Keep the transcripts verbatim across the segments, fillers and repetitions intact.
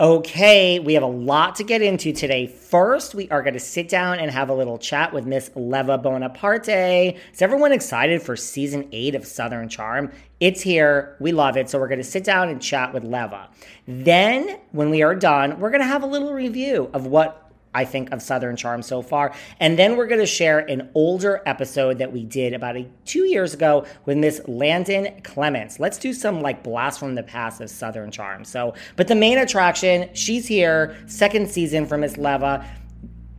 Okay, we have a lot to get into today. First, we are going to sit down and have a little chat with Miss Leva Bonaparte. Is everyone excited for season eight of Southern Charm? It's here. We love it. So we're going to sit down and chat with Leva. Then, when we are done, we're going to have a little review of what I think of Southern Charm so far. And then we're going to share an older episode that we did about a, two years ago with Miss Landon Clements. Let's do some like blast from the past of Southern Charm. So, but the main attraction, she's here, second season for Miss Leva.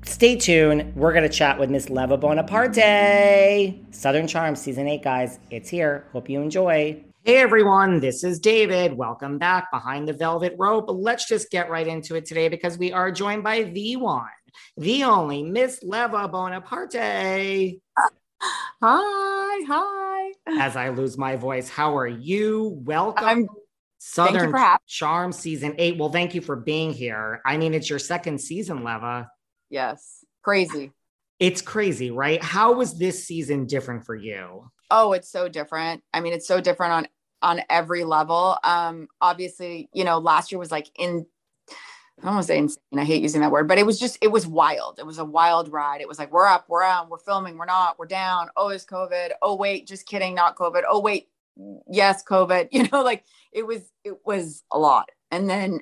Stay tuned. We're going to chat with Miss Leva Bonaparte. Southern Charm season eight, guys. It's here. Hope you enjoy. Hey everyone, this is David. Welcome back behind the velvet rope. Let's just get right into it today because we are joined by the one, the only Miss Leva Bonaparte. Hi, hi. As I lose my voice, how are you? Welcome. I'm- Southern Charm season eight. Well, thank you for being here. I mean, it's your second season, Leva. Yes. Crazy. It's crazy, right? How was this season different for you? Oh, it's so different. I mean, it's so different on on every level. Um, obviously, you know, last year was like in, I don't want to say insane. I hate using that word, but it was just, it was wild. It was a wild ride. It was like, we're up, we're on, we're filming, we're not, we're down. Oh, it's COVID. Oh, wait, just kidding. Not COVID. Oh, wait. Yes, COVID. You know, like it was, it was a lot. And then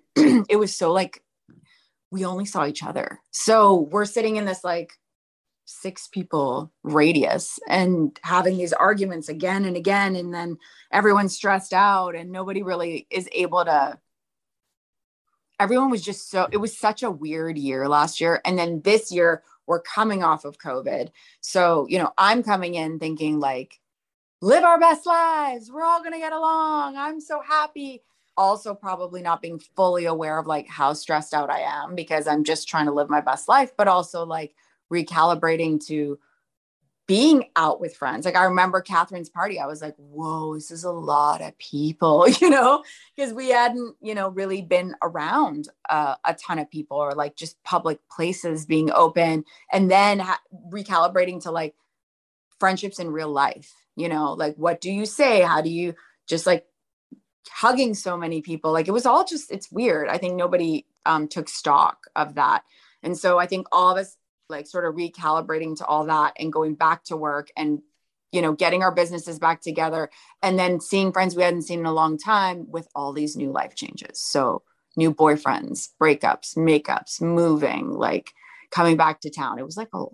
it was so like, we only saw each other. So we're sitting in this like six people radius and having these arguments again and again. And then everyone's stressed out and nobody really is able to, everyone was just so, it was such a weird year last year. And then this year we're coming off of COVID. So, you know, I'm coming in thinking like, live our best lives. We're all going to get along. I'm so happy. Also probably not being fully aware of like how stressed out I am because I'm just trying to live my best life, but also like recalibrating to being out with friends. Like I remember Kathryn's party. I was like, whoa, this is a lot of people, you know, because we hadn't, you know, really been around uh, a ton of people or like just public places being open and then ha- recalibrating to like friendships in real life, you know, like, what do you say? How do you just like hugging so many people? Like it was all just, it's weird. I think nobody um, took stock of that. And so I think all of us like sort of recalibrating to all that and going back to work and, you know, getting our businesses back together and then seeing friends we hadn't seen in a long time with all these new life changes. So new boyfriends, breakups, makeups, moving, like coming back to town. It was like a lot.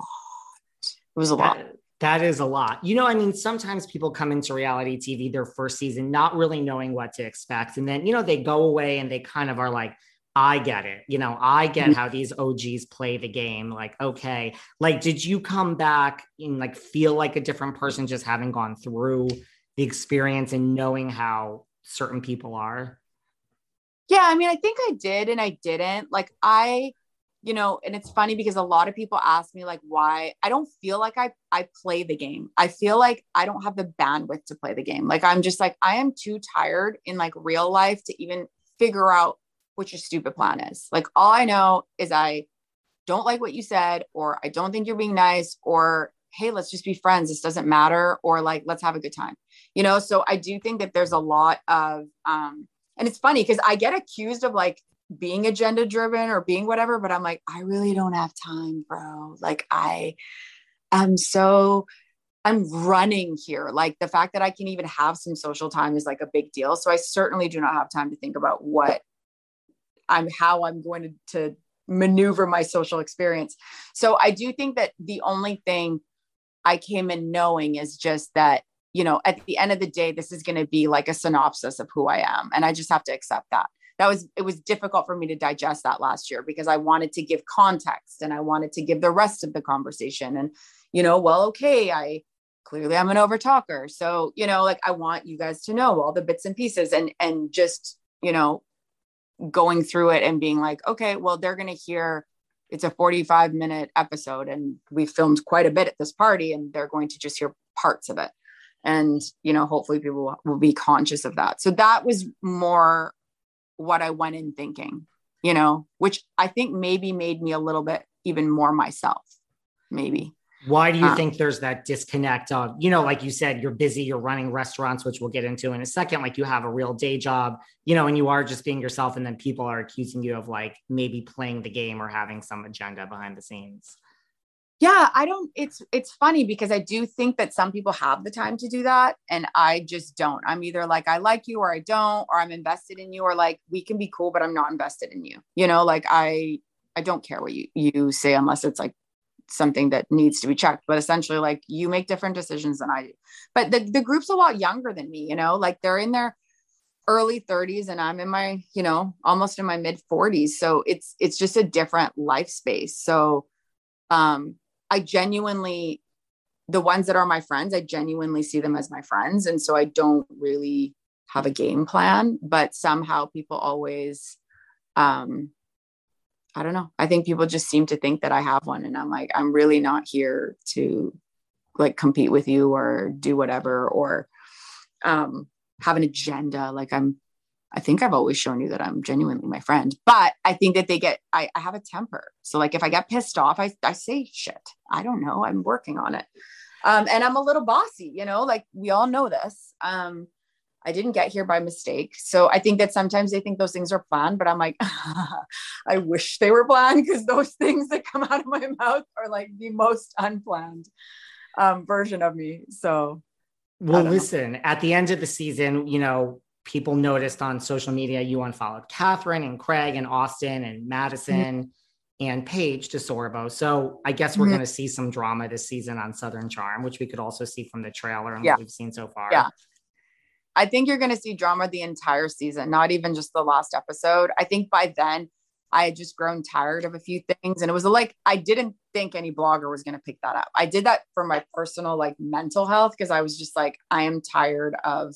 It was a lot. That is a lot. You know, I mean, sometimes people come into reality T V their first season, not really knowing what to expect. And then, you know, they go away and they kind of are like, I get it. You know, I get how these O Gs play the game. Like, okay, like, did you come back and like feel like a different person just having gone through the experience and knowing how certain people are? Yeah, I mean, I think I did and I didn't. Like I, you know, and it's funny because a lot of people ask me like, why I don't feel like I, I play the game. I feel like I don't have the bandwidth to play the game. Like, I'm just like, I am too tired in like real life to even figure out what your stupid plan is. Like, all I know is I don't like what you said, or I don't think you're being nice, or, hey, let's just be friends. This doesn't matter. Or like, let's have a good time, you know? So I do think that there's a lot of, um, and it's funny because I get accused of like being agenda driven or being whatever, but I'm like, I really don't have time, bro. Like I am so, I'm running here. Like the fact that I can even have some social time is like a big deal. So I certainly do not have time to think about what I'm, how I'm going to, to maneuver my social experience. So I do think that the only thing I came in knowing is just that, you know, at the end of the day, this is going to be like a synopsis of who I am. And I just have to accept that. That was, it was difficult for me to digest that last year because I wanted to give context and I wanted to give the rest of the conversation. And, you know, well, okay, I clearly I'm an overtalker. So, you know, like I want you guys to know all the bits and pieces and, and just, you know, going through it and being like, okay, well, they're going to hear it's a forty-five minute episode and we filmed quite a bit at this party and they're going to just hear parts of it. And, you know, hopefully people will be conscious of that. So that was more what I went in thinking, you know, which I think maybe made me a little bit even more myself, maybe. Why do you um, think there's that disconnect of, you know, like you said, you're busy, you're running restaurants, which we'll get into in a second, like you have a real day job, you know, and you are just being yourself. And then people are accusing you of like maybe playing the game or having some agenda behind the scenes. Yeah, I don't, it's, it's funny because I do think that some people have the time to do that. And I just don't. I'm either like, I like you or I don't, or I'm invested in you, or like, we can be cool, but I'm not invested in you. You know, like I, I don't care what you, you say, unless it's like something that needs to be checked, but essentially like you make different decisions than I do. But the, the group's a lot younger than me, you know, like they're in their early thirties and I'm in my, you know, almost in my mid forties. So it's, it's just a different life space. So, um, I genuinely, the ones that are my friends, I genuinely see them as my friends. And so I don't really have a game plan, but somehow people always, um, I don't know. I think people just seem to think that I have one and I'm like, I'm really not here to like compete with you or do whatever, or, um, have an agenda. Like I'm, I think I've always shown you that I'm genuinely my friend, but I think that they get, I, I have a temper. So like, if I get pissed off, I, I say shit, I don't know. I'm working on it. Um, and I'm a little bossy, you know, like we all know this. Um, I didn't get here by mistake. So I think that sometimes they think those things are planned, but I'm like, I wish they were planned because those things that come out of my mouth are like the most unplanned um, version of me. So. Well, listen, know. At the end of the season, you know, people noticed on social media, you unfollowed Kathryn and Craig and Austen and Madison mm-hmm. and Paige DeSorbo. So I guess we're mm-hmm. going to see some drama this season on Southern Charm, which we could also see from the trailer and yeah. what we've seen so far. Yeah. I think you're going to see drama the entire season, not even just the last episode. I think by then I had just grown tired of a few things. And it was like, I didn't think any blogger was going to pick that up. I did that for my personal, like mental health. Cause I was just like, I am tired of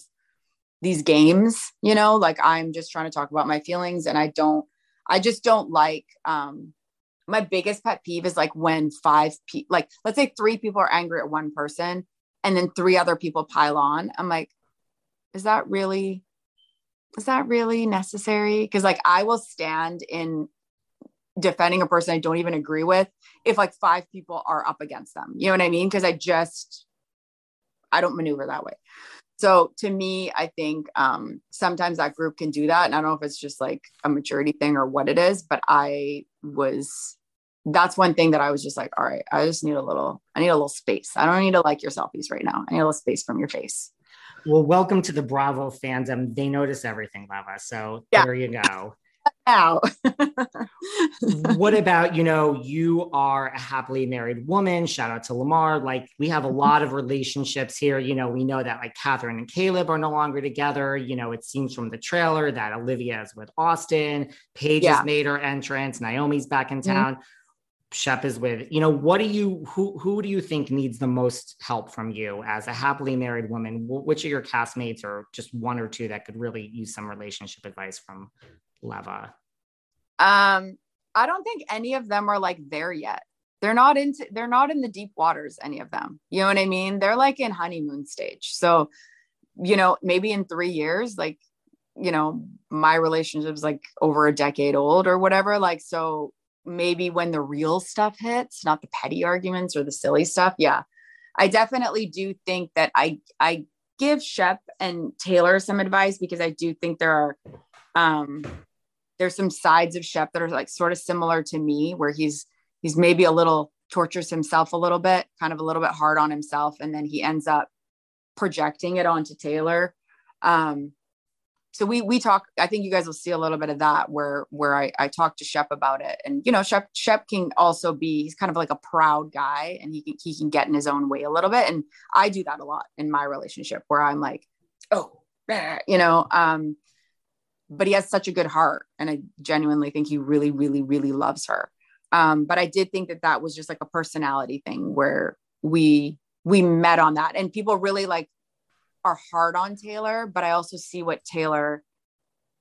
these games, you know, like I'm just trying to talk about my feelings and I don't, I just don't like, um, my biggest pet peeve is like when five people, like let's say three people are angry at one person and then three other people pile on. I'm like, Is that really, is that really necessary? Cause like I will stand in defending a person I don't even agree with if like five people are up against them, you know what I mean? Cause I just, I don't maneuver that way. So to me, I think um, sometimes that group can do that. And I don't know if it's just like a maturity thing or what it is, but I was, that's one thing that I was just like, all right, I just need a little, I need a little space. I don't need to like your selfies right now. I need a little space from your face. Well, welcome to the Bravo fandom. They notice everything, Leva. So yeah. There you go. Ow. What about, you know, you are a happily married woman. Shout out to Lamar. Like we have a lot of relationships here. You know, we know that like Kathryn and Caleb are no longer together. You know, it seems from the trailer that Olivia is with Austen. Paige yeah. has made her entrance. Naomi's back in town. Mm-hmm. Shep is with, you know, what do you, who, who do you think needs the most help from you as a happily married woman? Which of your castmates, or just one or two, that could really use some relationship advice from Leva? Um, I don't think any of them are like there yet. They're not into, they're not in the deep waters, any of them. You know what I mean? They're like in honeymoon stage. So, you know, maybe in three years, like, you know, my relationship's like over a decade old or whatever. Like, so maybe when the real stuff hits, not the petty arguments or the silly stuff. Yeah. I definitely do think that I, I give Shep and Taylor some advice, because I do think there are, um, there's some sides of Shep that are like sort of similar to me, where he's, he's maybe a little tortures himself a little bit, kind of a little bit hard on himself. And then he ends up projecting it onto Taylor. Um, So we, we talk, I think you guys will see a little bit of that where, where I, I talked to Shep about it. And, you know, Shep, Shep can also be, he's kind of like a proud guy, and he can, he can get in his own way a little bit. And I do that a lot in my relationship, where I'm like, oh, you know, um, but he has such a good heart, and I genuinely think he really, really, really loves her. Um, but I did think that that was just like a personality thing where we, we met on that, and people really like, are hard on Taylor, but I also see what Taylor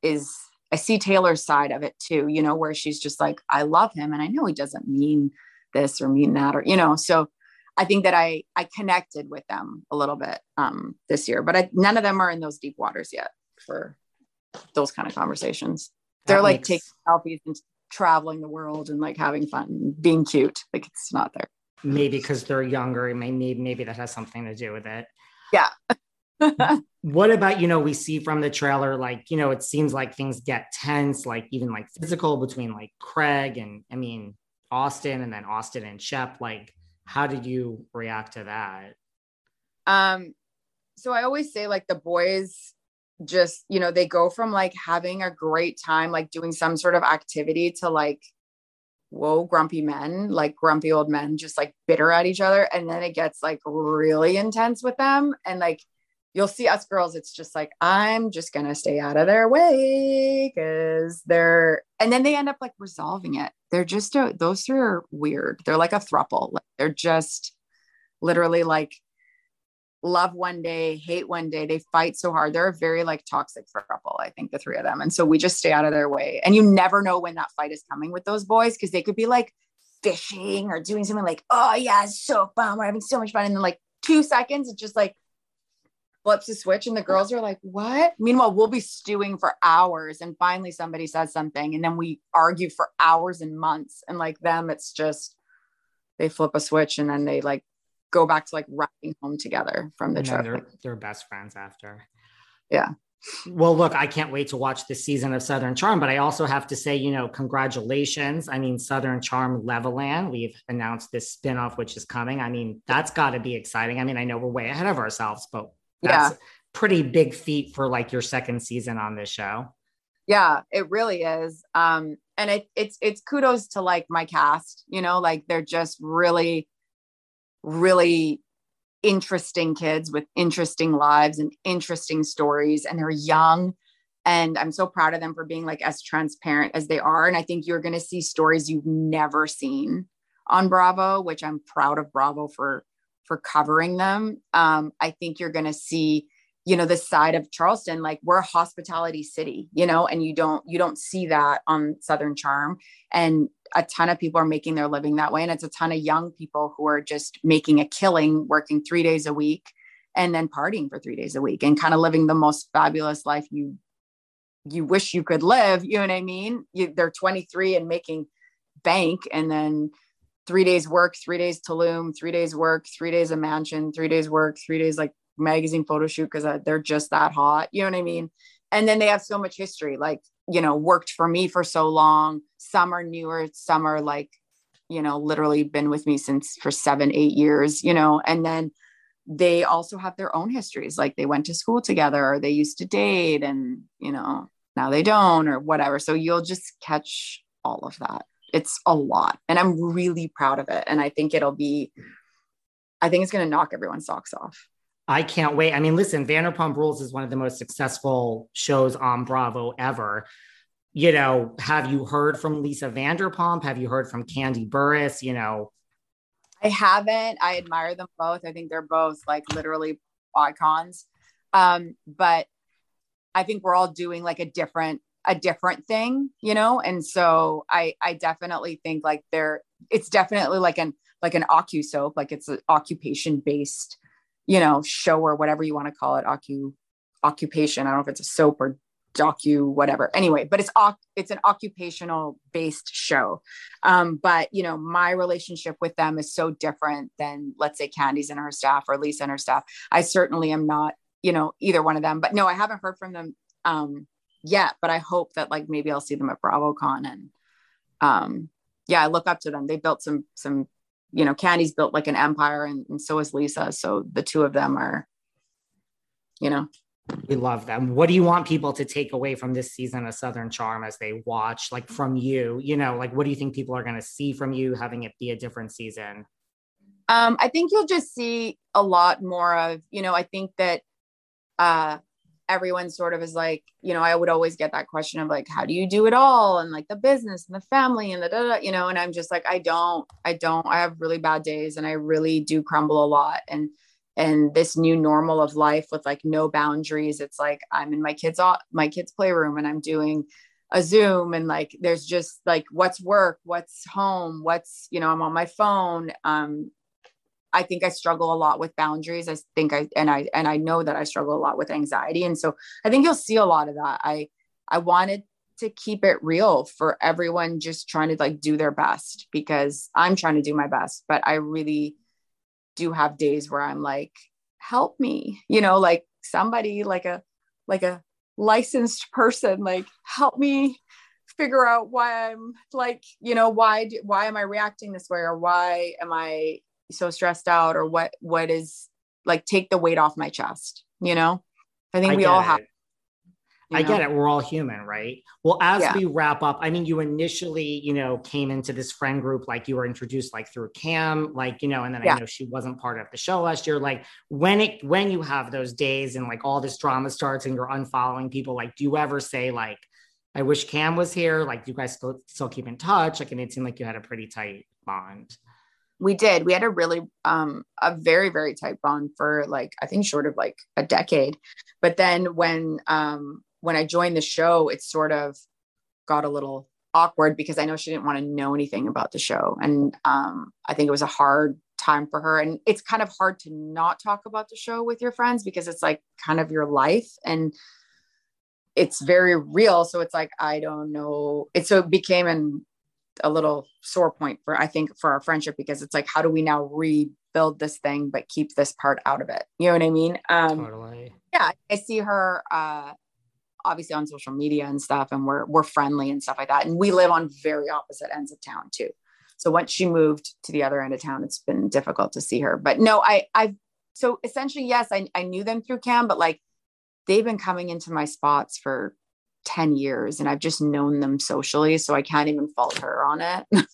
is. I see Taylor's side of it too, you know, where she's just like, I love him, and I know he doesn't mean this or mean that, or, you know, so I think that I, I connected with them a little bit um, this year, but I, none of them are in those deep waters yet for those kind of conversations. That They're makes... like taking selfies and traveling the world and like having fun, being cute. Like, it's not there. Maybe because they're younger. Maybe, maybe that has something to do with it. Yeah. What about, you know, we see from the trailer, like, you know, it seems like things get tense, like even like physical between like Craig and, I mean, Austen, and then Austen and Shep. Like, how did you react to that? Um, so I always say, like, the boys just, you know, they go from like having a great time, like doing some sort of activity, to like, whoa, grumpy men, like grumpy old men, just like bitter at each other. And then it gets like really intense with them. And like, you'll see us girls, it's just like, I'm just going to stay out of their way, because they're, and then they end up like resolving it. They're just, a, those three are weird. They're like a throuple. Like, they're just literally like love one day, hate one day. They fight so hard. They're a very like toxic throuple, I think, the three of them. And so we just stay out of their way. And you never know when that fight is coming with those boys, because they could be like fishing or doing something like, oh yeah, it's so fun, we're having so much fun. And then like two seconds, it's just like, flips the switch, and the girls are like, what? Meanwhile, we'll be stewing for hours, and finally somebody says something, and then we argue for hours and months. And like them, it's just, they flip a switch, and then they like go back to like riding home together from the and trip. They're, they're best friends after. Yeah. Well, look, I can't wait to watch this season of Southern Charm, but I also have to say, you know, congratulations. I mean, Southern Charm Leveland, we've announced this spinoff, which is coming. I mean, that's gotta be exciting. I mean, I know we're way ahead of ourselves, but that's yeah. pretty big feat for like your second season on this show. Yeah, it really is. Um, and it, it's, it's kudos to like my cast, you know, like they're just really, really interesting kids with interesting lives and interesting stories, and they're young. And I'm so proud of them for being like as transparent as they are. And I think you're going to see stories you've never seen on Bravo, which I'm proud of Bravo for for covering them. Um, I think you're going to see, you know, the side of Charleston, like we're a hospitality city, you know, and you don't, you don't see that on Southern Charm. And a ton of people are making their living that way. And it's a ton of young people who are just making a killing, working three days a week and then partying for three days a week and kind of living the most fabulous life you, you wish you could live. You know what I mean? You, they're twenty-three and making bank, and then three days work, three days Tulum, three days work, three days a mansion, three days work, three days like magazine photo shoot, because they're just that hot. You know what I mean? And then they have so much history, like, you know, worked for me for so long. Some are newer, some are like, you know, literally been with me since for seven, eight years, you know, and then they also have their own histories. Like they went to school together, or they used to date, and, you know, now they don't, or whatever. So you'll just catch all of that. It's a lot, and I'm really proud of it. And I think it'll be, I think it's going to knock everyone's socks off. I can't wait. I mean, listen, Vanderpump Rules is one of the most successful shows on Bravo ever. you know, have you heard from Lisa Vanderpump? Have you heard from Kandi Burruss? You know, I haven't. I admire them both. I think they're both like literally icons. Um, but I think we're all doing like a different, a different thing, you know? And so I, I definitely think like they're, it's definitely like an, like an occu soap, like it's an occupation based, you know, show or whatever you want to call it. Occu occupation. I don't know if it's a soap or docu, whatever. Anyway, but it's, it's an occupational based show. Um, but you know, my relationship with them is so different than, let's say, Candy's and her staff or Lisa and her staff. I certainly am not, you know, either one of them, but no, I haven't heard from them um, yet, but I hope that like, maybe I'll see them at BravoCon and um, yeah, I look up to them. They built some, some, you know, Candy's built like an empire and, and so is Lisa. So the two of them are, you know, we love them. What do you want people to take away from this season of Southern Charm as they watch, like from you, you know, like, what do you think people are going to see from you having it be a different season? Um, I think you'll just see a lot more of, you know, I think that uh, everyone sort of is like, you know, I would always get that question of like, how do you do it all? And like the business and the family and the, da, da, you know, and I'm just like, I don't, I don't, I have really bad days and I really do crumble a lot. And, and this new normal of life with like no boundaries, it's like, I'm in my kids, my kids' playroom and I'm doing a Zoom and like, there's just like, what's work, what's home, what's, you know, I'm on my phone. Um, I think I struggle a lot with boundaries. I think I, and I, and I know that I struggle a lot with anxiety. And so I think you'll see a lot of that. I, I wanted to keep it real for everyone just trying to like do their best because I'm trying to do my best, but I really do have days where I'm like, help me, you know, like somebody, like a, like a licensed person, like help me figure out why I'm like, you know, why, do, why am I reacting this way? Or why am I so stressed out or what, what is like, take the weight off my chest. You know, I think I we all it. have, I know? Get it. We're all human, right? Well, as yeah. we wrap up, I mean, you initially, you know, came into this friend group, like you were introduced like through Cam, like, you know, and then yeah. I know she wasn't part of the show last year. Like when it, when you have those days and like all this drama starts and you're unfollowing people, like, do you ever say like, I wish Cam was here. Like, do you guys still, still keep in touch? Like, and it seemed like you had a pretty tight bond. We did. We had a really, um, a very, very tight bond for like, I think short of like a decade. But then when, um, when I joined the show, it sort of got a little awkward because I know she didn't want to know anything about the show. And um, I think it was a hard time for her. And it's kind of hard to not talk about the show with your friends because it's like kind of your life and it's very real. So it's like, I don't know. It, so it became an, a little sore point for, I think, for our friendship because it's like, how do we now rebuild this thing, but keep this part out of it? You know what I mean? Um, totally. Yeah. I see her, uh, obviously on social media and stuff and we're, we're friendly and stuff like that. And we live on very opposite ends of town too. So once she moved to the other end of town, it's been difficult to see her, but no, I, I, so essentially, yes, I, I knew them through Cam, but like they've been coming into my spots for ten years and I've just known them socially. So I can't even fault her on it.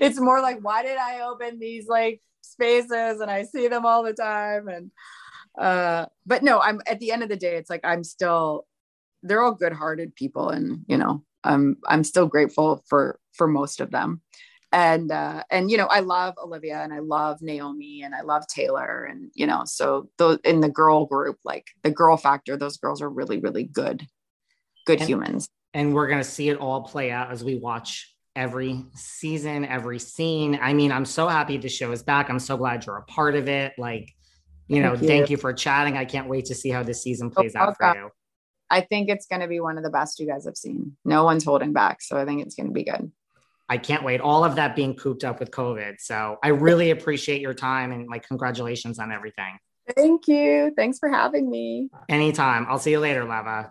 It's more like, why did I open these like spaces and I see them all the time. And, uh, but no, I'm at the end of the day, it's like, I'm still, they're all good-hearted people. And, you know, um, I'm still grateful for, for most of them. And, uh, and, you know, I love Olivia and I love Naomi and I love Taylor and, you know, so those in the girl group, like the girl factor, those girls are really, really good, good and, humans. And we're going to see it all play out as we watch every season, every scene. I mean, I'm so happy the show is back. I'm so glad you're a part of it. Like, you know, thank you, thank you for chatting. I can't wait to see how this season plays oh, out for okay. you. I think it's going to be one of the best you guys have seen. No one's holding back. So I think it's going to be good. I can't wait. All of that being cooped up with COVID. So I really appreciate your time and like, congratulations on everything. Thank you. Thanks for having me. Anytime. I'll see you later, Leva.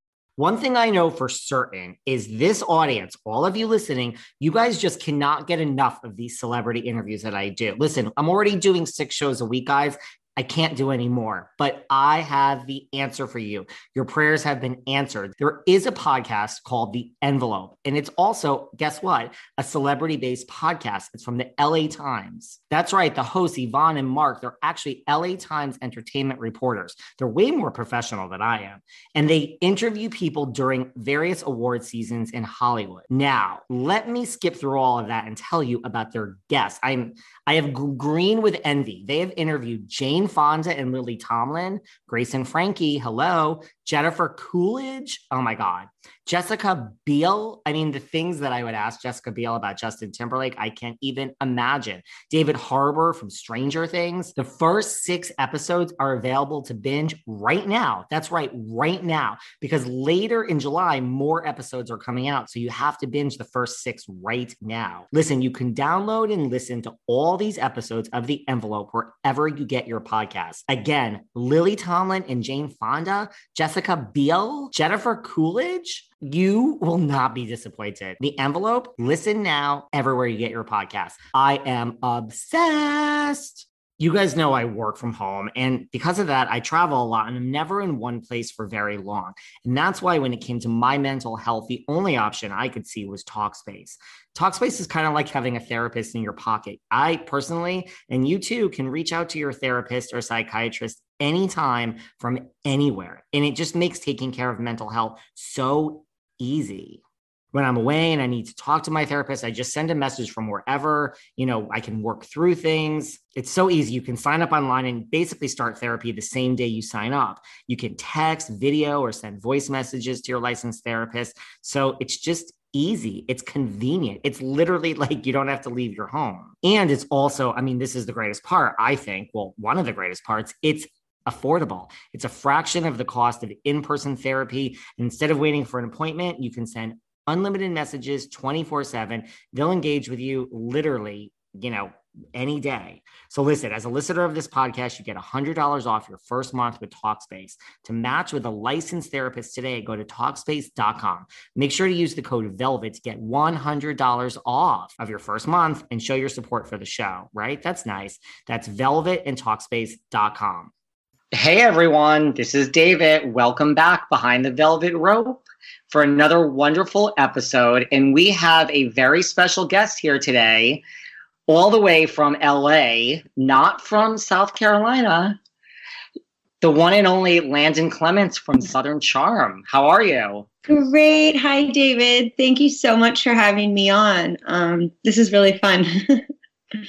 One thing I know for certain is this audience, all of you listening, you guys just cannot get enough of these celebrity interviews that I do. Listen, I'm already doing six shows a week, guys. I can't do any more, but I have the answer for you. Your prayers have been answered. There is a podcast called The Envelope, and it's also, guess what, a celebrity-based podcast. It's from the L A Times. That's right. The hosts, Yvonne and Mark, they're actually L A Times entertainment reporters. They're way more professional than I am, and they interview people during various award seasons in Hollywood. Now, let me skip through all of that and tell you about their guests. I'm, I have green with envy. They have interviewed Jane Fonda and Lily Tomlin, Grace and Frankie, hello, Jennifer Coolidge, oh my God, Jessica Biel. I mean, the things that I would ask Jessica Biel about Justin Timberlake, I can't even imagine. David Harbour from Stranger Things. The first six episodes are available to binge right now. That's right, right now, because later in July, more episodes are coming out. So you have to binge the first six right now. Listen, you can download and listen to all these episodes of The Envelope wherever you get your podcast. Again, Lily Tomlin and Jane Fonda, Jessica Biel, Jennifer Coolidge. You will not be disappointed. The Envelope, listen now everywhere you get your podcast. I am obsessed. You guys know I work from home, and because of that, I travel a lot and I'm never in one place for very long. And that's why when it came to my mental health, the only option I could see was Talkspace. Talkspace is kind of like having a therapist in your pocket. I personally, and you too, can reach out to your therapist or psychiatrist anytime from anywhere. And it just makes taking care of mental health so easy. When I'm away and I need to talk to my therapist, I just send a message from wherever, you know, I can work through things. It's so easy. You can sign up online and basically start therapy the same day you sign up. You can text, video, or send voice messages to your licensed therapist. So it's just easy. It's convenient. It's literally like you don't have to leave your home. And it's also, I mean, this is the greatest part, I think. Well, one of the greatest parts, it's affordable. It's a fraction of the cost of in-person therapy. Instead of waiting for an appointment, you can send unlimited messages twenty-four seven. They'll engage with you literally, you know, any day. So listen, as a listener of this podcast, you get one hundred dollars off your first month with Talkspace. To match with a licensed therapist today, go to Talkspace dot com. Make sure to use the code VELVET to get one hundred dollars off of your first month and show your support for the show, right? That's nice. That's VELVET and Talkspace dot com. Hey everyone, this is David. Welcome back behind the velvet rope for another wonderful episode. And we have a very special guest here today, all the way from L A, not from South Carolina, the one and only Landon Clements from Southern Charm. How are you? Great. Hi, David. Thank you so much for having me on. Um, this is really fun.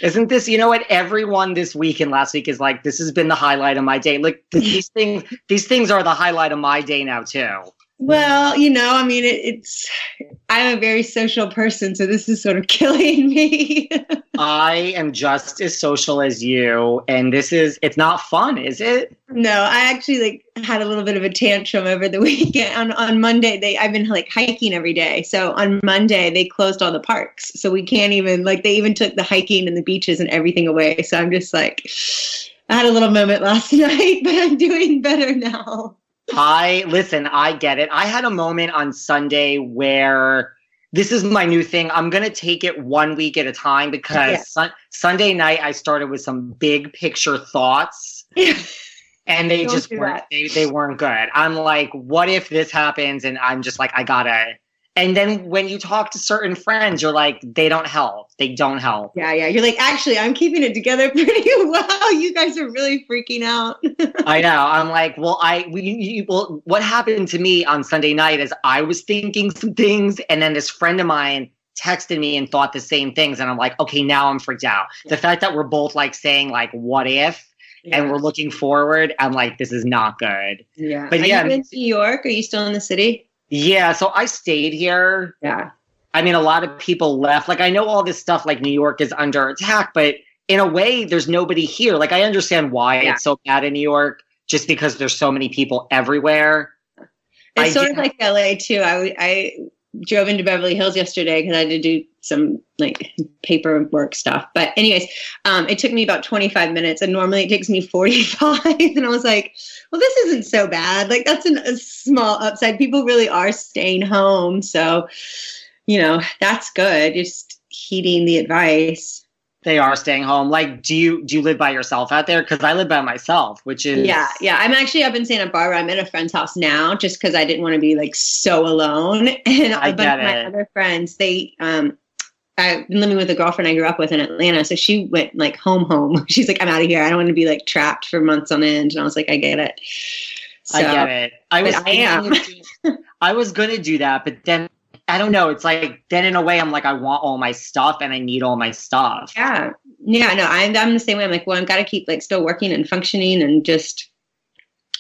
Isn't this, you know what, everyone this week and last week is like, this has been the highlight of my day. Like these things, these things are the highlight of my day now too. Well, you know, I mean, it, it's, I'm a very social person, so this is sort of killing me. I am just as social as you. And this is, it's not fun, is it? No, I actually like had a little bit of a tantrum over the weekend. On, on Monday, they I've been like hiking every day. So on Monday, they closed all the parks. So we can't even, like they even took the hiking and the beaches and everything away. So I'm just like, I had a little moment last night, but I'm doing better now. I, listen, I get it. I had a moment on Sunday where this is my new thing. I'm going to take it one week at a time because yeah. sun- Sunday night I started with some big picture thoughts and they Don't just weren't, they, they weren't good. I'm like, what if this happens? And I'm just like, I gotta. And then when you talk to certain friends, you're like, they don't help. They don't help. Yeah, yeah. You're like, actually, I'm keeping it together pretty well. You guys are really freaking out. I know. I'm like, well, I we, you, well, what happened to me on Sunday night is I was thinking some things, and then this friend of mine texted me and thought the same things, and I'm like, okay, now I'm freaked out. Yeah. The fact that we're both like saying like, what if? Yeah. And we're looking forward. I'm like, this is not good. Yeah. But are yeah, you in New York? Are you still in the city? Yeah, so I stayed here. Yeah. I mean, a lot of people left. Like, I know all this stuff, like, New York is under attack, but in a way, there's nobody here. Like, I understand why yeah. it's so bad in New York, just because there's so many people everywhere. It's I sort did- of like L A, too. I, I drove into Beverly Hills yesterday because I had to do some, like, paperwork stuff. But anyways, um, it took me about twenty-five minutes, and normally it takes me forty-five. And I was like, well, this isn't so bad. Like, that's an, a small upside. People really are staying home. So, you know, that's good. Just heeding the advice. They are staying home. Like, do you do you live by yourself out there? Because I live by myself, which is... Yeah, yeah. I'm actually up in Santa Barbara. I'm at a friend's house now just because I didn't want to be, like, so alone. And a bunch of my other friends, they... um. I've been living with a girlfriend I grew up with in Atlanta. So she went like home, home. She's like, I'm out of here. I don't want to be like trapped for months on end. And I was like, I get it. So, I get it. I was, I, am. Do, I was going to do that, but then I don't know. It's like, then in a way I'm like, I want all my stuff and I need all my stuff. Yeah. Yeah. No, I'm, I'm the same way. I'm like, well, I've got to keep like still working and functioning and just,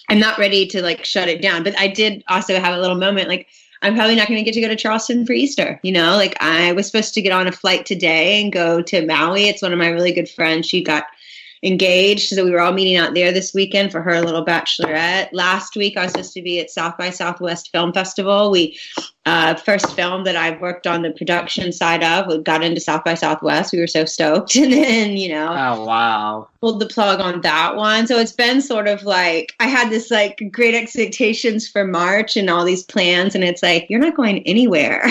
I'm not ready to like shut it down. But I did also have a little moment like, I'm probably not going to get to go to Charleston for Easter. You know, like I was supposed to get on a flight today and go to Maui. It's one of my really good friends. She got engaged. So we were all meeting out there this weekend for her little bachelorette. Last week, I was supposed to be at South by Southwest Film Festival. We uh, first film that I've worked on the production side of, we got into South by Southwest. We were so stoked. And then, you know, oh, wow. pulled the plug on that one. So it's been sort of like, I had this like great expectations for March and all these plans. And it's like, you're not going anywhere.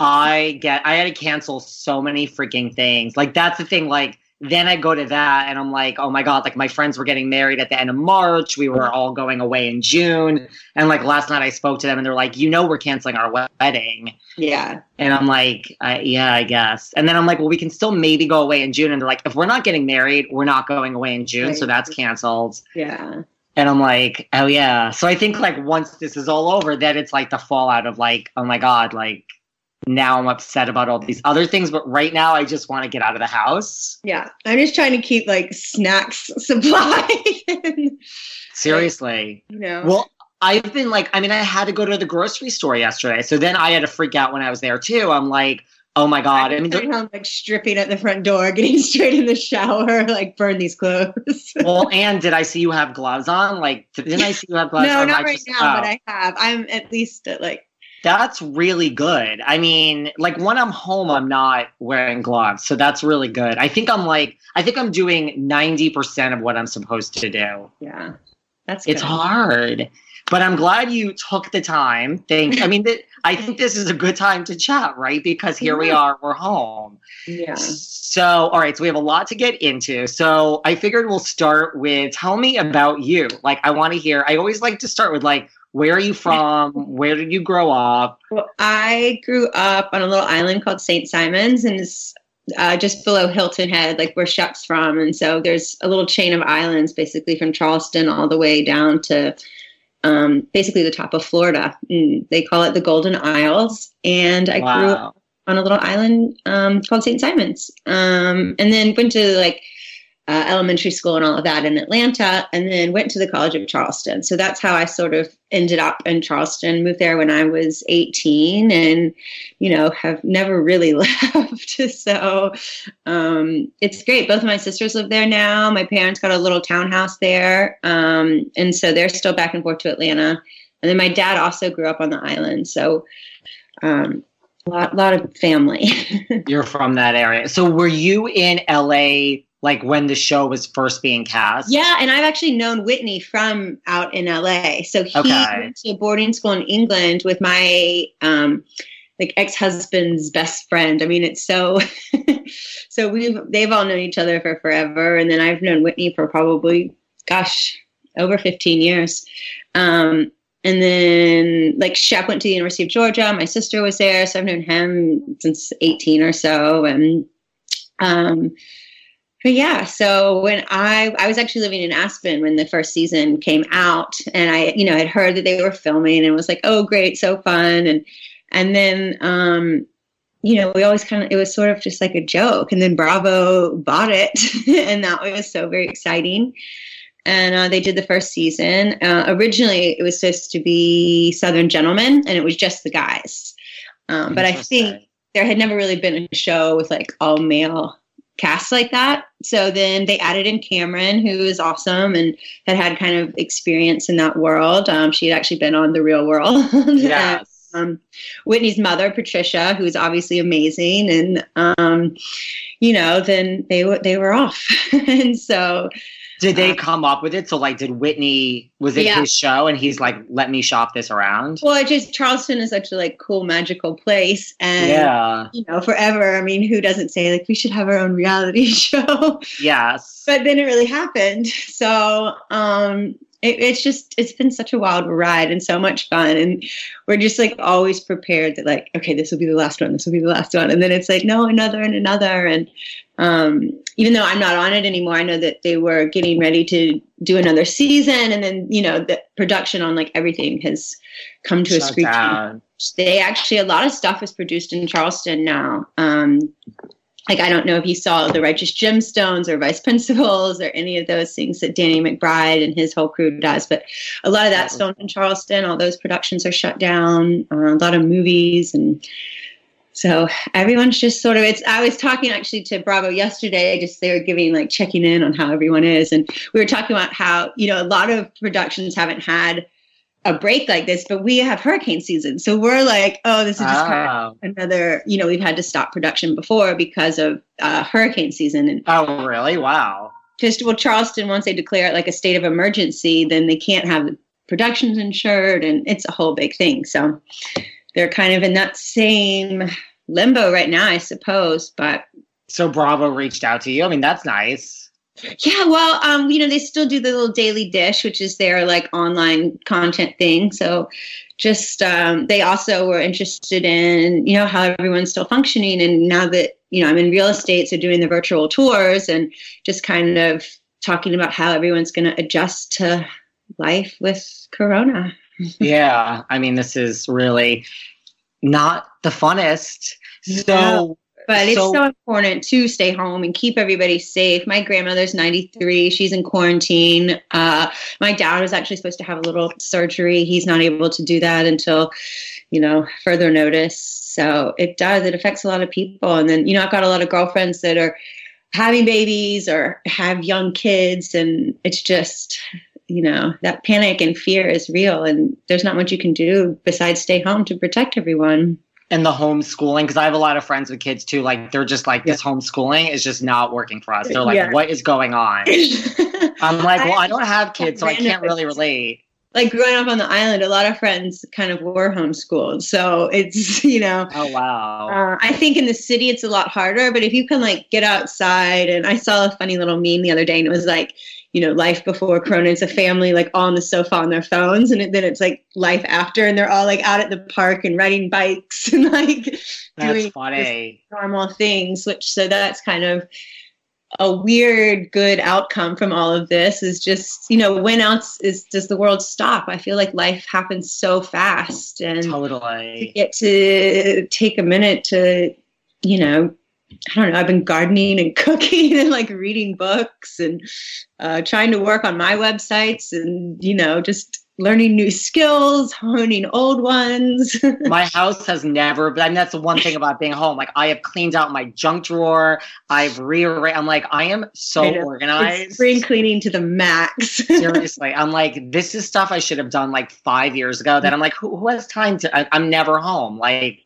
I get, I had to cancel so many freaking things. Like that's the thing, like, then I go to that and I'm like, oh my God, like my friends were getting married at the end of March. We were all going away in June. And like last night I spoke to them and they're like, you know, we're canceling our wedding. Yeah. And I'm like, I, yeah, I guess. And then I'm like, well, we can still maybe go away in June. And they're like, if we're not getting married, we're not going away in June. Right. So that's canceled. Yeah. And I'm like, oh yeah. So I think like once this is all over, then it's like the fallout of like, oh my God, like, now I'm upset about all these other things, but right now I just want to get out of the house. Yeah. I'm just trying to keep like snacks supply. and, Seriously. You know. Well, I've been like, I mean, I had to go to the grocery store yesterday. So then I had to freak out when I was there too. I'm like, oh my God. I'm mean, like stripping at the front door, getting straight in the shower, like burn these clothes. Well, and did I see you have gloves on? Like, didn't I see you have gloves no, on? No, not I right just, now, oh. but I have. I'm at least at like, that's really good. I mean, like when I'm home, I'm not wearing gloves. So that's really good. I think I'm like, I think I'm doing ninety percent of what I'm supposed to do. Yeah. That's good. It's hard, but I'm glad you took the time. Thank. I mean, th- I think this is a good time to chat, right? Because here we are, we're home. Yeah. So, all right. So we have a lot to get into. So I figured we'll start with, tell me about you. Like, I want to hear, I always like to start with like, where are you from? Where did you grow up? Well, I grew up on a little island called Saint Simons, and it's uh, just below Hilton Head, like where Shep's from. And so there's a little chain of islands, basically from Charleston all the way down to um, basically the top of Florida. And they call it the Golden Isles. And I wow. grew up on a little island um, called Saint Simons, um, and then went to like Uh, elementary school and all of that in Atlanta, and then went to the College of Charleston. So that's how I sort of ended up in Charleston, moved there when I was eighteen and, you know, have never really left. So um, it's great. Both of my sisters live there now. My parents got a little townhouse there. Um, and so they're still back and forth to Atlanta. And then my dad also grew up on the island. So um, a lot, lot of family. You're from that area. So were you in L A like when the show was first being cast. Yeah, and I've actually known Whitney from out in L A. So he okay. went to a boarding school in England with my um, like ex-husband's best friend. I mean, it's so so we've they've all known each other for forever, and then I've known Whitney for probably gosh over fifteen years. Um, and then like Shep went to the University of Georgia. My sister was there, so I've known him since eighteen or so, and um. But yeah, so when I, I was actually living in Aspen when the first season came out, and I, you know, had heard that they were filming and was like, oh, great, so fun. And, and then, um, you know, we always kind of, it was sort of just like a joke, and then Bravo bought it and that was so very exciting. And uh, they did the first season. Uh, originally it was supposed to be Southern Gentlemen, and it was just the guys. Um, but I think there had never really been a show with like all male cast like that. So then they added in Cameron, who is awesome and had had kind of experience in that world. Um, she had actually been on The Real World. Yes. and, um, Whitney's mother, Patricia, who's obviously amazing. And, um, you know, then they, w- they were off. and so. Did they um, come up with it? So like, did Whitney, was it yeah. his show? And he's like, let me shop this around. Well, it just, Charleston is such a like cool, magical place. And, yeah. you know, forever. I mean, who doesn't say like, we should have our own reality show. Yes. But then it really happened. So um, it, it's just, it's been such a wild ride and so much fun. And we're just like always prepared that like, okay, this will be the last one. This will be the last one. And then it's like, no, another and another. And Um, even though I'm not on it anymore, I know that they were getting ready to do another season, and then, you know, the production on like everything has come to a screeching. They actually, a lot of stuff is produced in Charleston now. Um, like, I don't know if you saw The Righteous Gemstones or Vice Principals or any of those things that Danny McBride and his whole crew does, but a lot of that's filmed in Charleston. All those productions are shut down, uh, a lot of movies, and so everyone's just sort of, it's, I was talking actually to Bravo yesterday, just they were giving like checking in on how everyone is. And we were talking about how, you know, a lot of productions haven't had a break like this, but we have hurricane season. So we're like, oh, this is just oh. kind of another, you know, we've had to stop production before because of uh, hurricane season. And oh, really? Wow. Just, well, Charleston, once they declare it like a state of emergency, then they can't have the productions insured, and it's a whole big thing. So they're kind of in that same limbo right now, I suppose. But so Bravo reached out to you. I mean, that's nice. Yeah, well, um, you know, they still do the little Daily Dish, which is their like online content thing. So just um, they also were interested in, you know, how everyone's still functioning. And now that, you know, I'm in real estate, so doing the virtual tours and just kind of talking about how everyone's going to adjust to life with Corona. Yeah, I mean, this is really not the funnest. So, no, but it's so, so important to stay home and keep everybody safe. My grandmother's ninety-three; she's in quarantine. Uh, my dad was actually supposed to have a little surgery. He's not able to do that until, you know, further notice. So it does; it affects a lot of people. And then, you know, I've got a lot of girlfriends that are having babies or have young kids, and it's just, you know, that panic and fear is real, and there's not much you can do besides stay home to protect everyone. And the homeschooling, because I have a lot of friends with kids too. Like, they're just like, yeah. this homeschooling is just not working for us. They're like, yeah. what is going on? I'm like, well, I, I don't have kids, so I can't really relate. Like, growing up on the island, a lot of friends kind of were homeschooled. So it's, you know. Oh, wow. Uh, I think in the city it's a lot harder, but if you can like get outside, and I saw a funny little meme the other day, and it was like, you know, life before Corona, it's a family like all on the sofa on their phones, and it, then it's like life after, and they're all like out at the park and riding bikes and like that's doing funny. normal things, which, so that's kind of a weird good outcome from all of this, is just, you know, when else is does the world stop? I feel like life happens so fast, and totally to get to take a minute to, you know, I don't know, I've been gardening and cooking and like reading books and uh, trying to work on my websites and, you know, just learning new skills, honing old ones. My house has never been, I mean, that's the one thing about being home. Like, I have cleaned out my junk drawer. I've rearranged. I'm like, I am so I organized. It's spring cleaning to the max. Seriously. I'm like, this is stuff I should have done like five years ago that I'm like, who, who has time to, I, I'm never home. Like,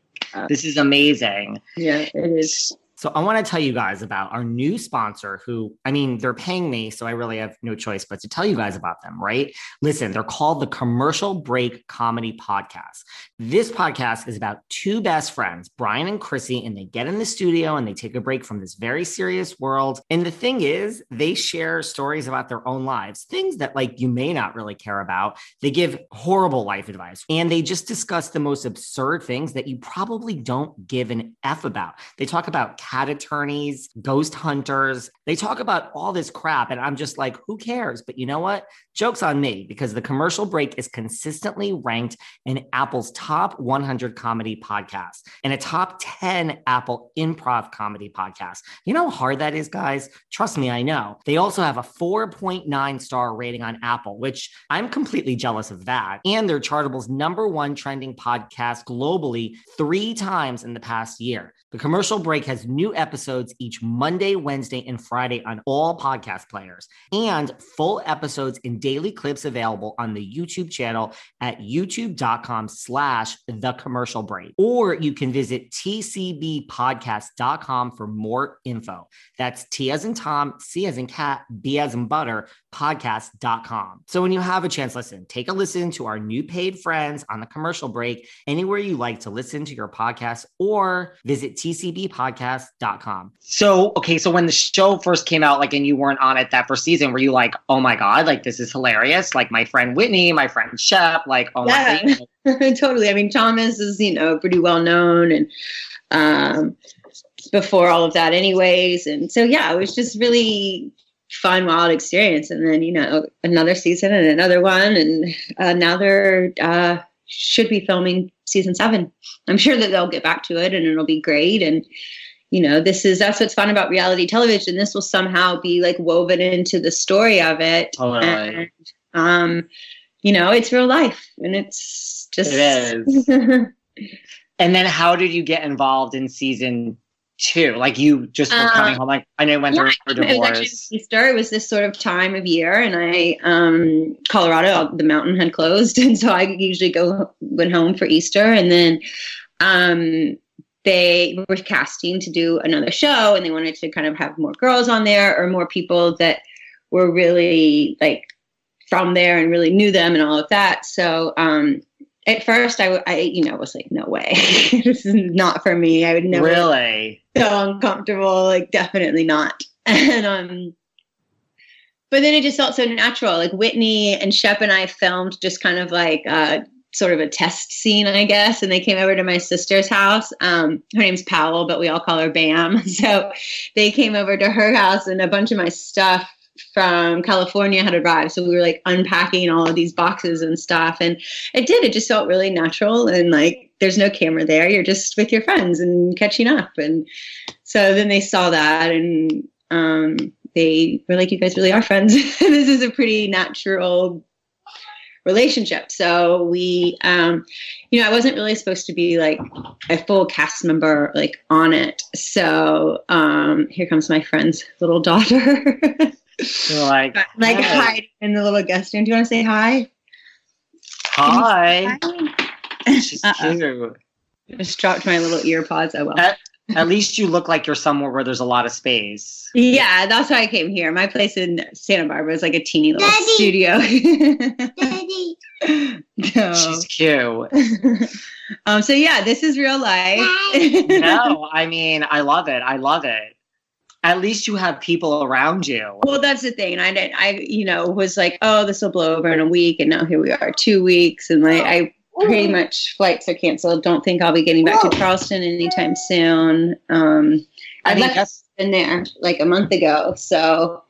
this is amazing. Yeah, it is. So I want to tell you guys about our new sponsor who, I mean, they're paying me, so I really have no choice but to tell you guys about them, right? Listen, they're called the Commercial Break Comedy Podcast. This podcast is about two best friends, Brian and Chrissy, and they get in the studio and they take a break from this very serious world. And the thing is, they share stories about their own lives, things that like you may not really care about. They give horrible life advice and they just discuss the most absurd things that you probably don't give an F about. They talk about cat attorneys, ghost hunters. They talk about all this crap. And I'm just like, who cares? But you know what? Joke's on me, because the Commercial Break is consistently ranked in Apple's top one hundred comedy podcasts and a top ten Apple improv comedy podcast. You know how hard that is, guys? Trust me, I know. They also have a four point nine star rating on Apple, which I'm completely jealous of that. And they're Chartable's number one trending podcast globally three times in the past year. The Commercial Break has new episodes each Monday, Wednesday, and Friday on all podcast players, and full episodes and daily clips available on the YouTube channel at youtube.com slash the commercial break. Or you can visit t c b podcast dot com for more info. That's T as in Tom, C as in cat, B as in butter, podcast dot com. So when you have a chance, listen, take a listen to our new paid friends on the Commercial Break, anywhere you like to listen to your podcast, or visit t c b podcast dot com. So, okay, so when the show first came out, like, and you weren't on it that first season, were you like, oh my God, like, this is hilarious? Like, my friend Whitney, my friend Shep, like, oh yeah. my God. Totally. I mean, Thomas is, you know, pretty well known and um, before all of that anyways. And so, yeah, it was just really fun, wild experience. And then, you know, another season and another one, and uh, now they're uh, should be filming season seven. I'm sure that they'll get back to it and it'll be great. And you know, this is, that's what's fun about reality television. This will somehow be like woven into the story of it. Oh, and, um, you know, it's real life and it's just. It is. And then how did you get involved in season two? Like you just were um, coming home. Like I know you went yeah, through divorce. It was actually Easter. It was this sort of time of year, and I, um, Colorado, the mountain had closed. And so I usually go, went home for Easter. And then, um, they were casting to do another show, and they wanted to kind of have more girls on there or more people that were really like from there and really knew them and all of that. So um, at first I, I, you know, was like, no way, this is not for me. I would never. Really? So uncomfortable. Like definitely not. And, um, but then it just felt so natural. Like Whitney and Shep and I filmed just kind of like, uh, sort of a test scene, I guess. And they came over to my sister's house. Um, her name's Powell, but we all call her Bam. So they came over to her house and a bunch of my stuff from California had arrived. So we were like unpacking all of these boxes and stuff. And it did, it just felt really natural. And like, there's no camera there. You're just with your friends and catching up. And so then they saw that and um, they were like, you guys really are friends. This is a pretty natural relationship. So we, um, you know, I wasn't really supposed to be like a full cast member, like on it. So, um, here comes my friend's little daughter. like, like hey. Hiding in the little guest room. Do you want to say hi? Hi. hi? She's cute. Just dropped my little ear pods. Oh well. At, at least you look like you're somewhere where there's a lot of space. Yeah, that's why I came here. My place in Santa Barbara is like a teeny little Daddy. studio. No. She's cute. um, so yeah, this is real life. No, I mean, I love it. I love it. At least you have people around you. Well, that's the thing. I didn't, I, you know, was like, oh, this will blow over in a week. And now here we are two weeks. And like, I pretty much flights are canceled. Don't think I'll be getting back Whoa. to Charleston anytime soon. Um, I, I mean, left in there like a month ago. So,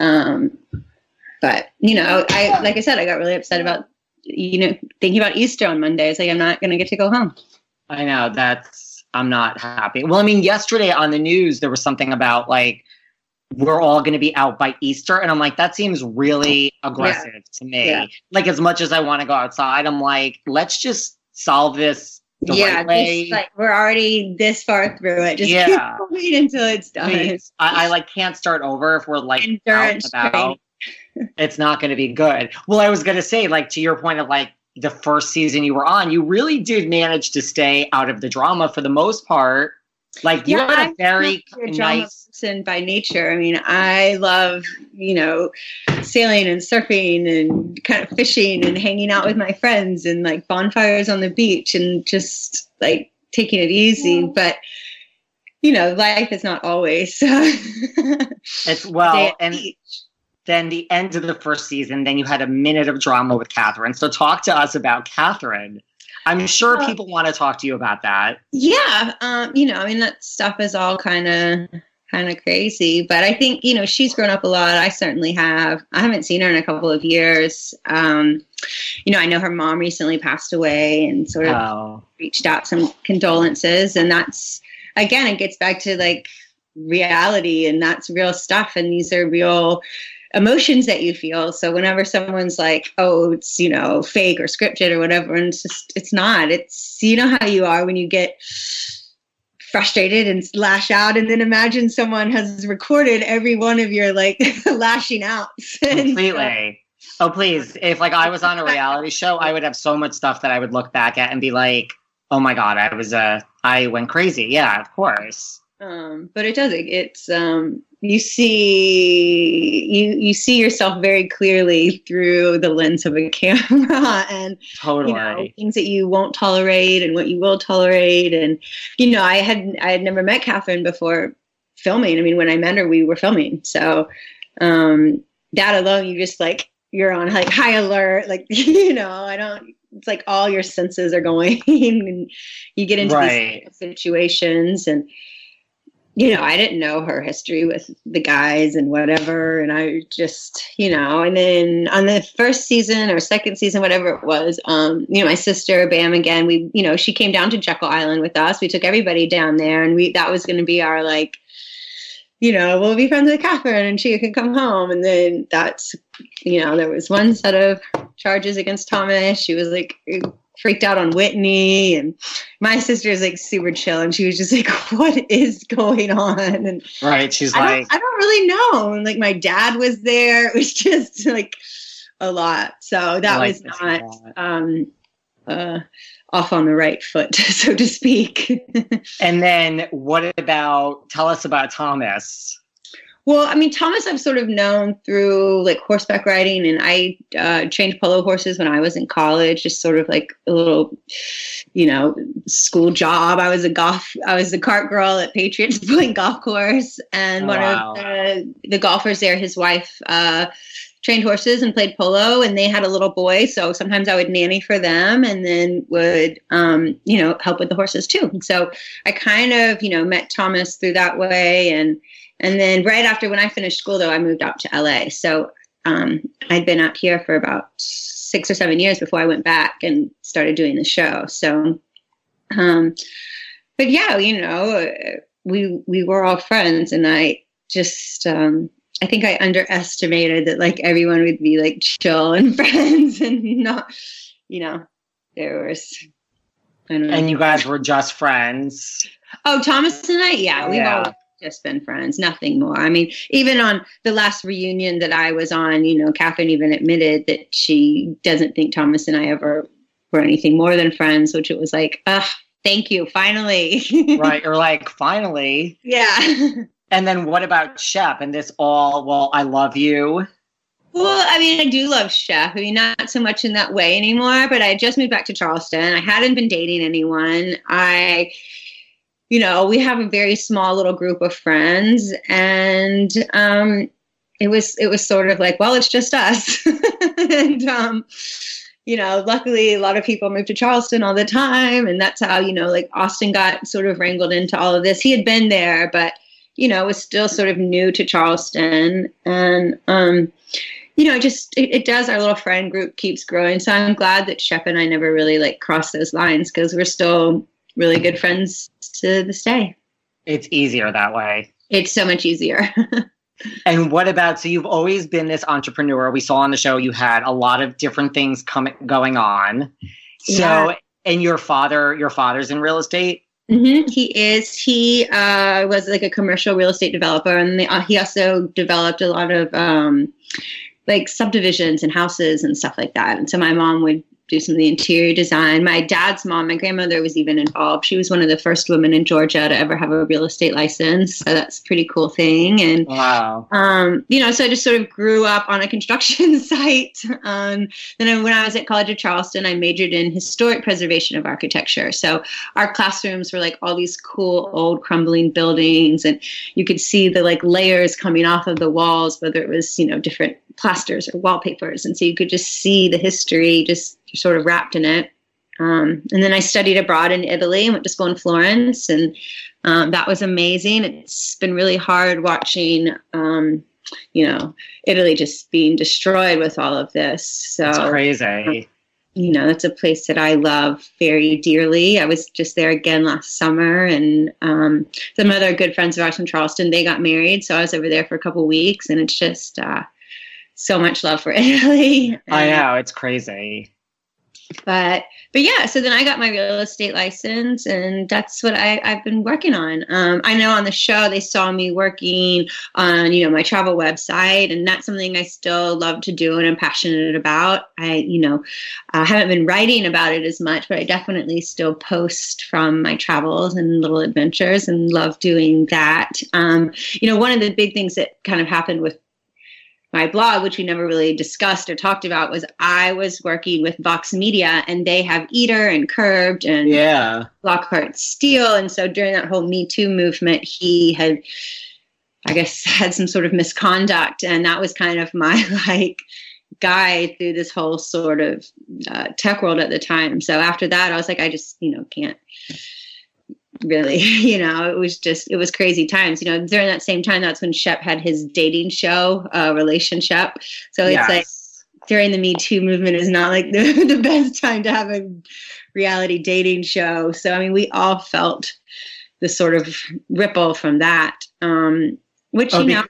um, but, you know, I, like I said, I got really upset about, you know, thinking about Easter on Monday. It's like, I'm not going to get to go home. I know that's, I'm not happy. Well, I mean, yesterday on the news, there was something about like, we're all going to be out by Easter. And I'm like, that seems really aggressive yeah. to me. Yeah. Like as much as I want to go outside, I'm like, let's just solve this. The yeah, right like we're already this far through it. Just yeah. wait until it's done. I, mean, I, I like can't start over if we're like out about. Training. It's not going to be good. Well, I was going to say, like, to your point of, like, the first season you were on, you really did manage to stay out of the drama for the most part. Like yeah, you are a very a nice person by nature. I mean, I love, you know, sailing and surfing and kind of fishing and hanging out with my friends and like bonfires on the beach and just like taking it easy. Yeah. But you know, life is not always. It's well, and beach. Then the end of the first season, then you had a minute of drama with Kathryn. So talk to us about Kathryn. I'm sure people want to talk to you about that. Yeah. Um, you know, I mean, that stuff is all kind of kind of crazy. But I think, you know, she's grown up a lot. I certainly have. I haven't seen her in a couple of years. Um, you know, I know her mom recently passed away and sort of oh. reached out some condolences. And that's, again, it gets back to, like, reality. And that's real stuff. And these are real emotions that you feel. So whenever someone's like, oh, it's, you know, fake or scripted or whatever, and it's just, it's not, it's, you know how you are when you get frustrated and lash out, and then imagine someone has recorded every one of your like lashing outs. Completely. So, oh, please. If like I was on a reality show, I would have so much stuff that I would look back at and be like, oh my God, I was, uh, I went crazy. Yeah, of course. Um, but it doesn't, it's, um, you see, you, you see yourself very clearly through the lens of a camera and totally. You know, things that you won't tolerate and what you will tolerate. And, you know, I had, I had never met Kathryn before filming. I mean, when I met her, we were filming. So, um, that alone, you just like, you're on like high alert, like, you know, I don't, it's like all your senses are going and you get into right. these situations and, you know, I didn't know her history with the guys and whatever. And I just, you know, and then on the first season or second season, whatever it was, um, you know, my sister, Bam, again, we, you know, she came down to Jekyll Island with us. We took everybody down there and we, that was going to be our like, you know, we'll be friends with Kathryn and she can come home. And then that's, you know, there was one set of charges against Thomas. She was like, freaked out on Whitney, and my sister is like super chill, and she was just like, what is going on? And right, she's I like, don't, I don't really know. And like my dad was there. It was just like a lot. So that like was not um, uh, off on the right foot, so to speak. And then what about, tell us about Thomas. Well, I mean, Thomas, I've sort of known through like horseback riding, and I uh, trained polo horses when I was in college, just sort of like a little, you know, school job. I was a golf, I was a cart girl at Patriots playing golf course, and one wow. of the, the golfers there, his wife, uh, trained horses and played polo, and they had a little boy. So sometimes I would nanny for them, and then would, um, you know, help with the horses too. So I kind of, you know, met Thomas through that way, and. And then right after when I finished school, though, I moved out to L A. So um, I'd been up here for about six or seven years before I went back and started doing the show. So, um, but yeah, you know, we we were all friends, and I just um, I think I underestimated that like everyone would be like chill and friends, and not, you know, there was. I don't know. And you guys were just friends. Oh, Thomas and I, yeah, we've yeah. all. Just been friends, nothing more. I mean, even on the last reunion that I was on, you know, Kathryn even admitted that she doesn't think Thomas and I ever were anything more than friends, which it was like, ah, thank you, finally. Right, or like, finally. Yeah. And then what about Shep and this all, well, I love you? Well, I mean, I do love Shep. I mean, not so much in that way anymore, but I just moved back to Charleston. I hadn't been dating anyone. I... You know, we have a very small little group of friends, and um, it was it was sort of like, well, it's just us. And, um, you know, luckily a lot of people move to Charleston all the time, and that's how, you know, like Austen got sort of wrangled into all of this. He had been there, but, you know, was still sort of new to Charleston. And, um, you know, just it, it does. Our little friend group keeps growing. So I'm glad that Shep and I never really like crossed those lines, because we're still really good friends to this day. It's easier that way. It's so much easier. And what about, so you've always been this entrepreneur. We saw on the show you had a lot of different things coming going on. So, yeah. And your father, your father's in real estate? Mm-hmm. He is. He uh, was like a commercial real estate developer, and they, uh, he also developed a lot of um, like subdivisions and houses and stuff like that. And so my mom would do some of the interior design. My dad's mom, my grandmother, was even involved. She was one of the first women in Georgia to ever have a real estate license. So that's a pretty cool thing. And, wow. um, you know, so I just sort of grew up on a construction site. Um, then when I was at College of Charleston, I majored in historic preservation of architecture. So our classrooms were like all these cool old crumbling buildings, and you could see the like layers coming off of the walls, whether it was, you know, different plasters or wallpapers. And so you could just see the history just sort of wrapped in it. Um, and then I studied abroad in Italy and went to school in Florence. And um, that was amazing. It's been really hard watching, um, you know, Italy just being destroyed with all of this. So that's crazy. Um, you know, that's a place that I love very dearly. I was just there again last summer, and um, some other good friends of ours from Charleston, they got married. So I was over there for a couple of weeks, and it's just uh, so much love for Italy. I know. It's crazy. But but yeah, so then I got my real estate license, and that's what I, I've been working on. Um, I know on the show they saw me working on, you know, my travel website, and that's something I still love to do and I'm passionate about. I, you know, I haven't been writing about it as much, but I definitely still post from my travels and little adventures and love doing that. Um, you know, one of the big things that kind of happened with my blog, which we never really discussed or talked about, was I was working with Vox Media, and they have Eater and Curbed and yeah. Lockhart Steel. And so during that whole Me Too movement, he had, I guess, had some sort of misconduct. And that was kind of my like guide through this whole sort of uh, tech world at the time. So after that, I was like, I just, you know, can't. Really, you know, it was just, it was crazy times, you know. During that same time, that's when Shep had his dating show, uh, Relationship. So yes. It's like during the Me Too movement is not like the, the best time to have a reality dating show. So, I mean, we all felt the sort of ripple from that, um, which, oh, you know. Be-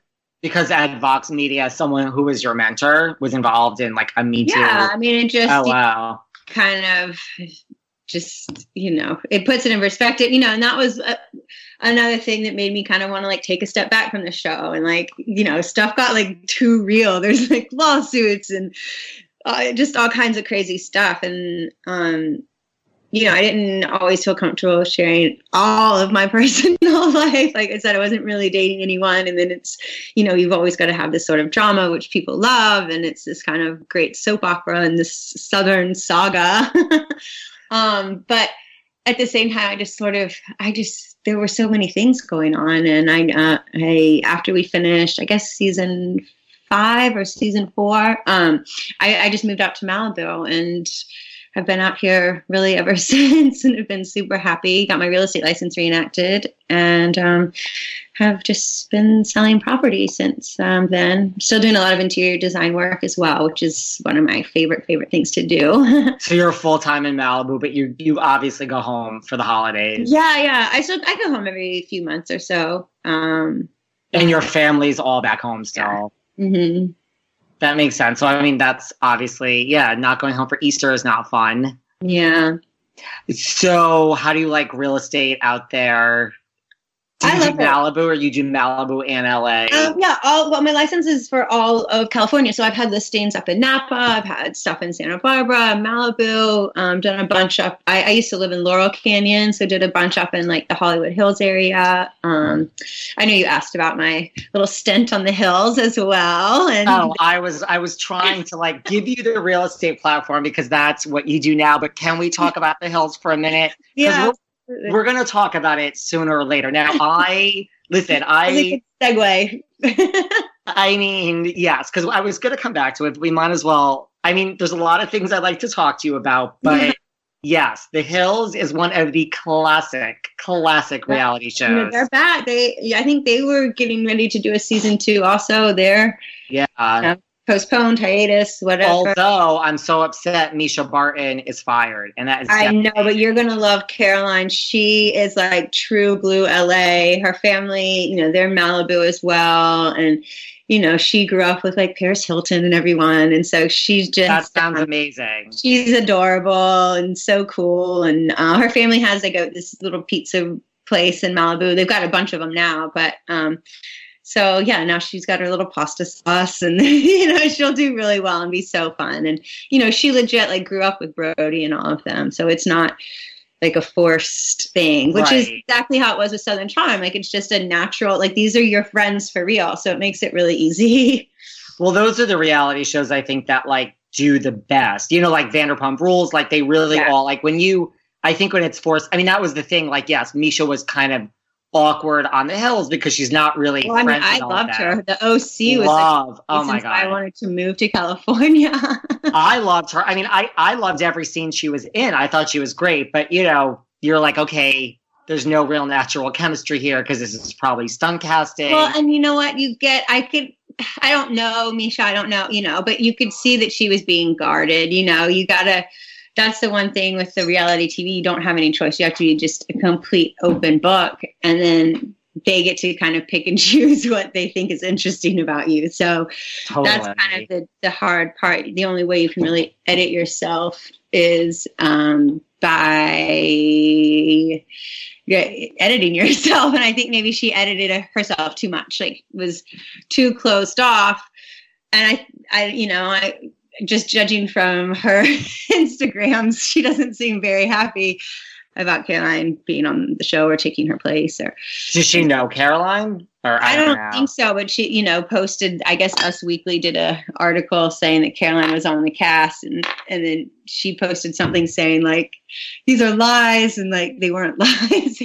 because at Vox Media, someone who was your mentor was involved in like a Me Too. Yeah, I mean, it just oh, wow. you know, kind of... just, you know, it puts it in perspective, you know, and that was a, another thing that made me kind of want to like take a step back from the show. And like, you know, stuff got like too real. There's like lawsuits and uh, just all kinds of crazy stuff. And, um, you know, I didn't always feel comfortable sharing all of my personal life. Like I said, I wasn't really dating anyone. And then it's, you know, you've always got to have this sort of drama, which people love. And it's this kind of great soap opera and this Southern saga. Um, but at the same time, I just sort of, I just, there were so many things going on. And I, uh, I, after we finished, I guess season five or season four, um, I, I just moved out to Malibu, and I've been out here really ever since, and have been super happy. Got my real estate license reenacted, and, um, have just been selling property since um, then. Still doing a lot of interior design work as well, which is one of my favorite, favorite things to do. So you're full-time in Malibu, but you you obviously go home for the holidays. Yeah, yeah. I still, I go home every few months or so. Um, and your family's all back home still. Yeah. Mm-hmm. That makes sense. So, I mean, that's obviously, yeah, not going home for Easter is not fun. Yeah. So how do you like real estate out there? Do you I love do Malibu, it. Or you do Malibu and L A? Um, yeah, all, well, my license is for all of California. So I've had listings up in Napa. I've had stuff in Santa Barbara, Malibu. Um, done a bunch up. I, I used to live in Laurel Canyon, so did a bunch up in like the Hollywood Hills area. Um, I know you asked about my little stint on the Hills as well. And oh, I was I was trying to like give you the real estate platform because that's what you do now. But can we talk about the Hills for a minute? Yeah. We're going to talk about it sooner or later. Now, I, listen, I... segue. I mean, yes, because I was going to come back to it, but we might as well... I mean, there's a lot of things I'd like to talk to you about, but yes, The Hills is one of the classic, classic reality shows. You know, they're back. They, yeah, I think they were getting ready to do a season two also. They're... Yeah. Um, postponed, hiatus, whatever. Although I'm so upset, Misha Barton is fired, and that is. I know, but you're gonna love Caroline. She is like true blue L A. Her family, you know, they're in Malibu as well, and you know, she grew up with like Paris Hilton and everyone, and so she's just. That sounds um, amazing. She's adorable and so cool, and uh, her family has like a, this little pizza place in Malibu. They've got a bunch of them now, but. Um, So yeah, now she's got her little pasta sauce, and you know, she'll do really well and be so fun. And you know, she legit like grew up with Brody and all of them, so it's not like a forced thing, which right. is exactly how it was with Southern Charm. Like it's just a natural, like these are your friends for real, so it makes it really easy. Well, those are the reality shows I think that like do the best. You know, like Vanderpump Rules, like they really yeah. all like when you. I think when it's forced, I mean that was the thing. Like yes, Misha was kind of awkward on The Hills because she's not really well, friends. I, mean, I loved her. The O C was love. Like, oh my god, I wanted to move to California. I loved her. I mean, I, I loved every scene she was in. I thought she was great, but you know, you're like, okay, there's no real natural chemistry here because this is probably stunt casting. Well, and you know what? You get, I could, I don't know, Misha, I don't know, you know, but you could see that she was being guarded. You know, you gotta. That's the one thing with the reality T V. You don't have any choice. You have to be just a complete open book. And then they get to kind of pick and choose what they think is interesting about you. So totally. That's kind of the, the hard part. The only way you can really edit yourself is um, by editing yourself. And I think maybe she edited herself too much. Like was too closed off. And I, I you know, I... just judging from her Instagrams, she doesn't seem very happy about Caroline being on the show or taking her place. Or does she know Caroline? Or I, I don't know. Think so. But she, you know, posted. I guess Us Weekly did a article saying that Caroline was on the cast, and and then she posted something saying like, "These are lies," and like they weren't lies.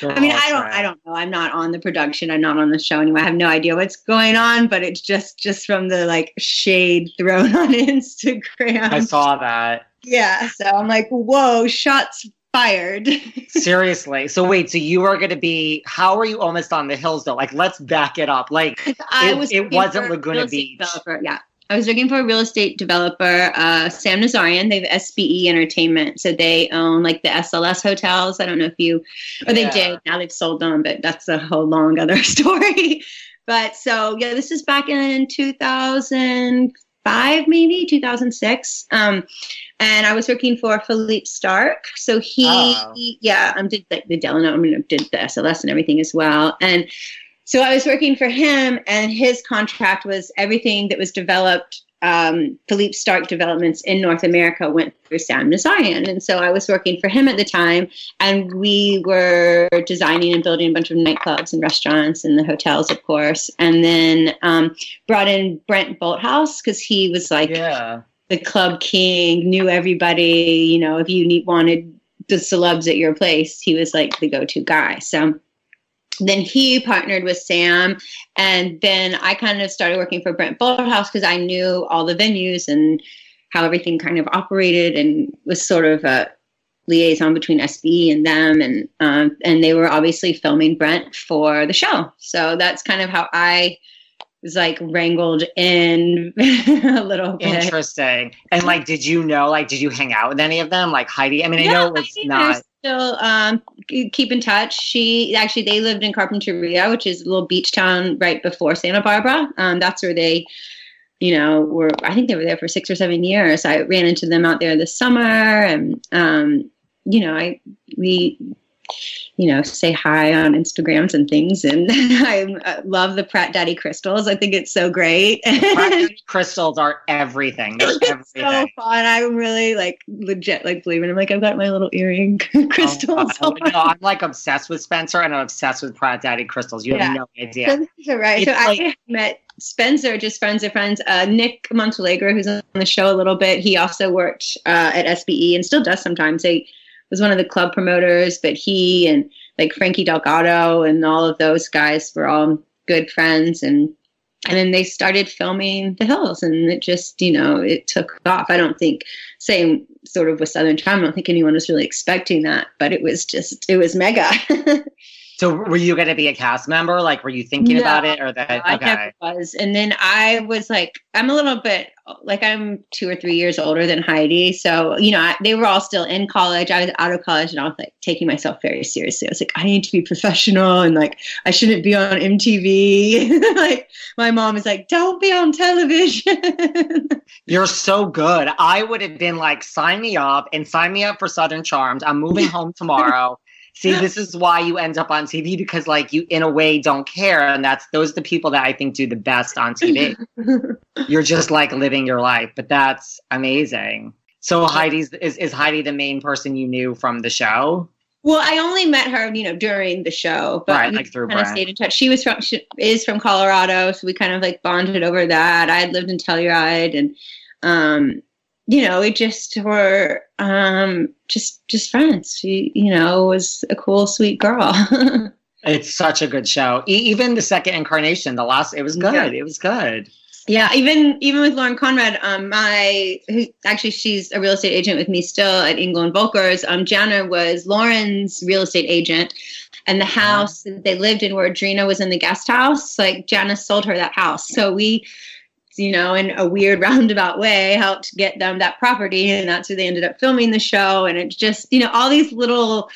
Girl, I mean, I don't, right. I don't know. I'm not on the production. I'm not on the show anyway. I have no idea what's going on. But it's just, just from the like shade thrown on Instagram. I saw that. Yeah. So I'm like, whoa, shots fired. Seriously. So wait, so you are going to be, how are you almost on The Hills though? Like, let's back it up. Like I it, was it wasn't Laguna Beach. Developer. Yeah. I was looking for a real estate developer, uh, Sam Nazarian. They have S B E Entertainment. So they own like the S L S hotels. I don't know if you, or they yeah. did. Now they've sold them, but that's a whole long other story. But so yeah, this is back in two thousand five, maybe two thousand six. Um, And I was working for Philippe Stark. So he, oh. yeah, um, did like the Delano, I mean, did the S L S and everything as well. And so I was working for him, and his contract was everything that was developed, um, Philippe Stark developments in North America went through Sam Nazarian. And so I was working for him at the time, and we were designing and building a bunch of nightclubs and restaurants and the hotels, of course. And then um, brought in Brent Bolthouse because he was like, yeah. the club king, knew everybody, you know, if you need, wanted the celebs at your place, he was like the go-to guy. So then he partnered with Sam, and then I kind of started working for Brent Bolthouse because I knew all the venues and how everything kind of operated, and was sort of a liaison between S B E and them, and um, and they were obviously filming Brent for the show. So that's kind of how I was like wrangled in a little bit. Interesting. And like, did you know, like, did you hang out with any of them? Like Heidi? I mean, yeah, I know it's not. Still um, keep in touch. She actually, they lived in Carpinteria, which is a little beach town right before Santa Barbara. Um, that's where they, you know, were, I think they were there for six or seven years. I ran into them out there this summer, and, um, you know, I, we, you know, say hi on Instagrams and things. And I uh, love the Pratt Daddy crystals. I think it's so great. The Pratt Daddy crystals are everything. They're everything. It's so fun. I'm really like legit, like believing. I'm like, I've got my little earring crystals. Oh, on. No, I'm like obsessed with Spencer, and I'm obsessed with Pratt Daddy crystals. You yeah. have no idea. So, you're right. It's so like- I met Spencer, just friends of friends, uh, Nick Montalegre, who's on the show a little bit. He also worked uh, at S B E and still does sometimes. They, was one of the club promoters, but he and like Frankie Delgado and all of those guys were all good friends. And and then they started filming The Hills, and it just, you know, it took off. I don't think, same sort of with Southern Charm, I don't think anyone was really expecting that, but it was just, it was mega. So were you going to be a cast member? Like, were you thinking no, about it or that? No, okay. I never was. And then I was like, I'm a little bit like, I'm two or three years older than Heidi. So, you know, I, they were all still in college. I was out of college, and I was like taking myself very seriously. I was like, I need to be professional, and like, I shouldn't be on M T V. Like my mom is like, don't be on television. You're so good. I would have been like, sign me up and sign me up for Southern Charmed. I'm moving home tomorrow. See, this is why you end up on T V, because like you, in a way, don't care. And that's, those are the people that I think do the best on T V. You're just like living your life, but that's amazing. So Heidi's, is, is Heidi the main person you knew from the show? Well, I only met her, you know, during the show, but right, we like kind of stayed in touch. She was from, she is from Colorado. So we kind of like bonded over that. I had lived in Telluride and, um, you know, we just were um, just just friends. She, you know, was a cool, sweet girl. It's such a good show. E- even the second incarnation, the last, it was good. Yeah. It was good. Yeah, even even with Lauren Conrad, um, my who, actually she's a real estate agent with me still at Engel and Volkers. Um, Jana was Lauren's real estate agent, and the house wow. that they lived in, where Adrena was in the guest house, like Jana sold her that house. So we. You know, in a weird roundabout way, helped get them that property, and that's where they ended up filming the show. And it's just, you know, all these little,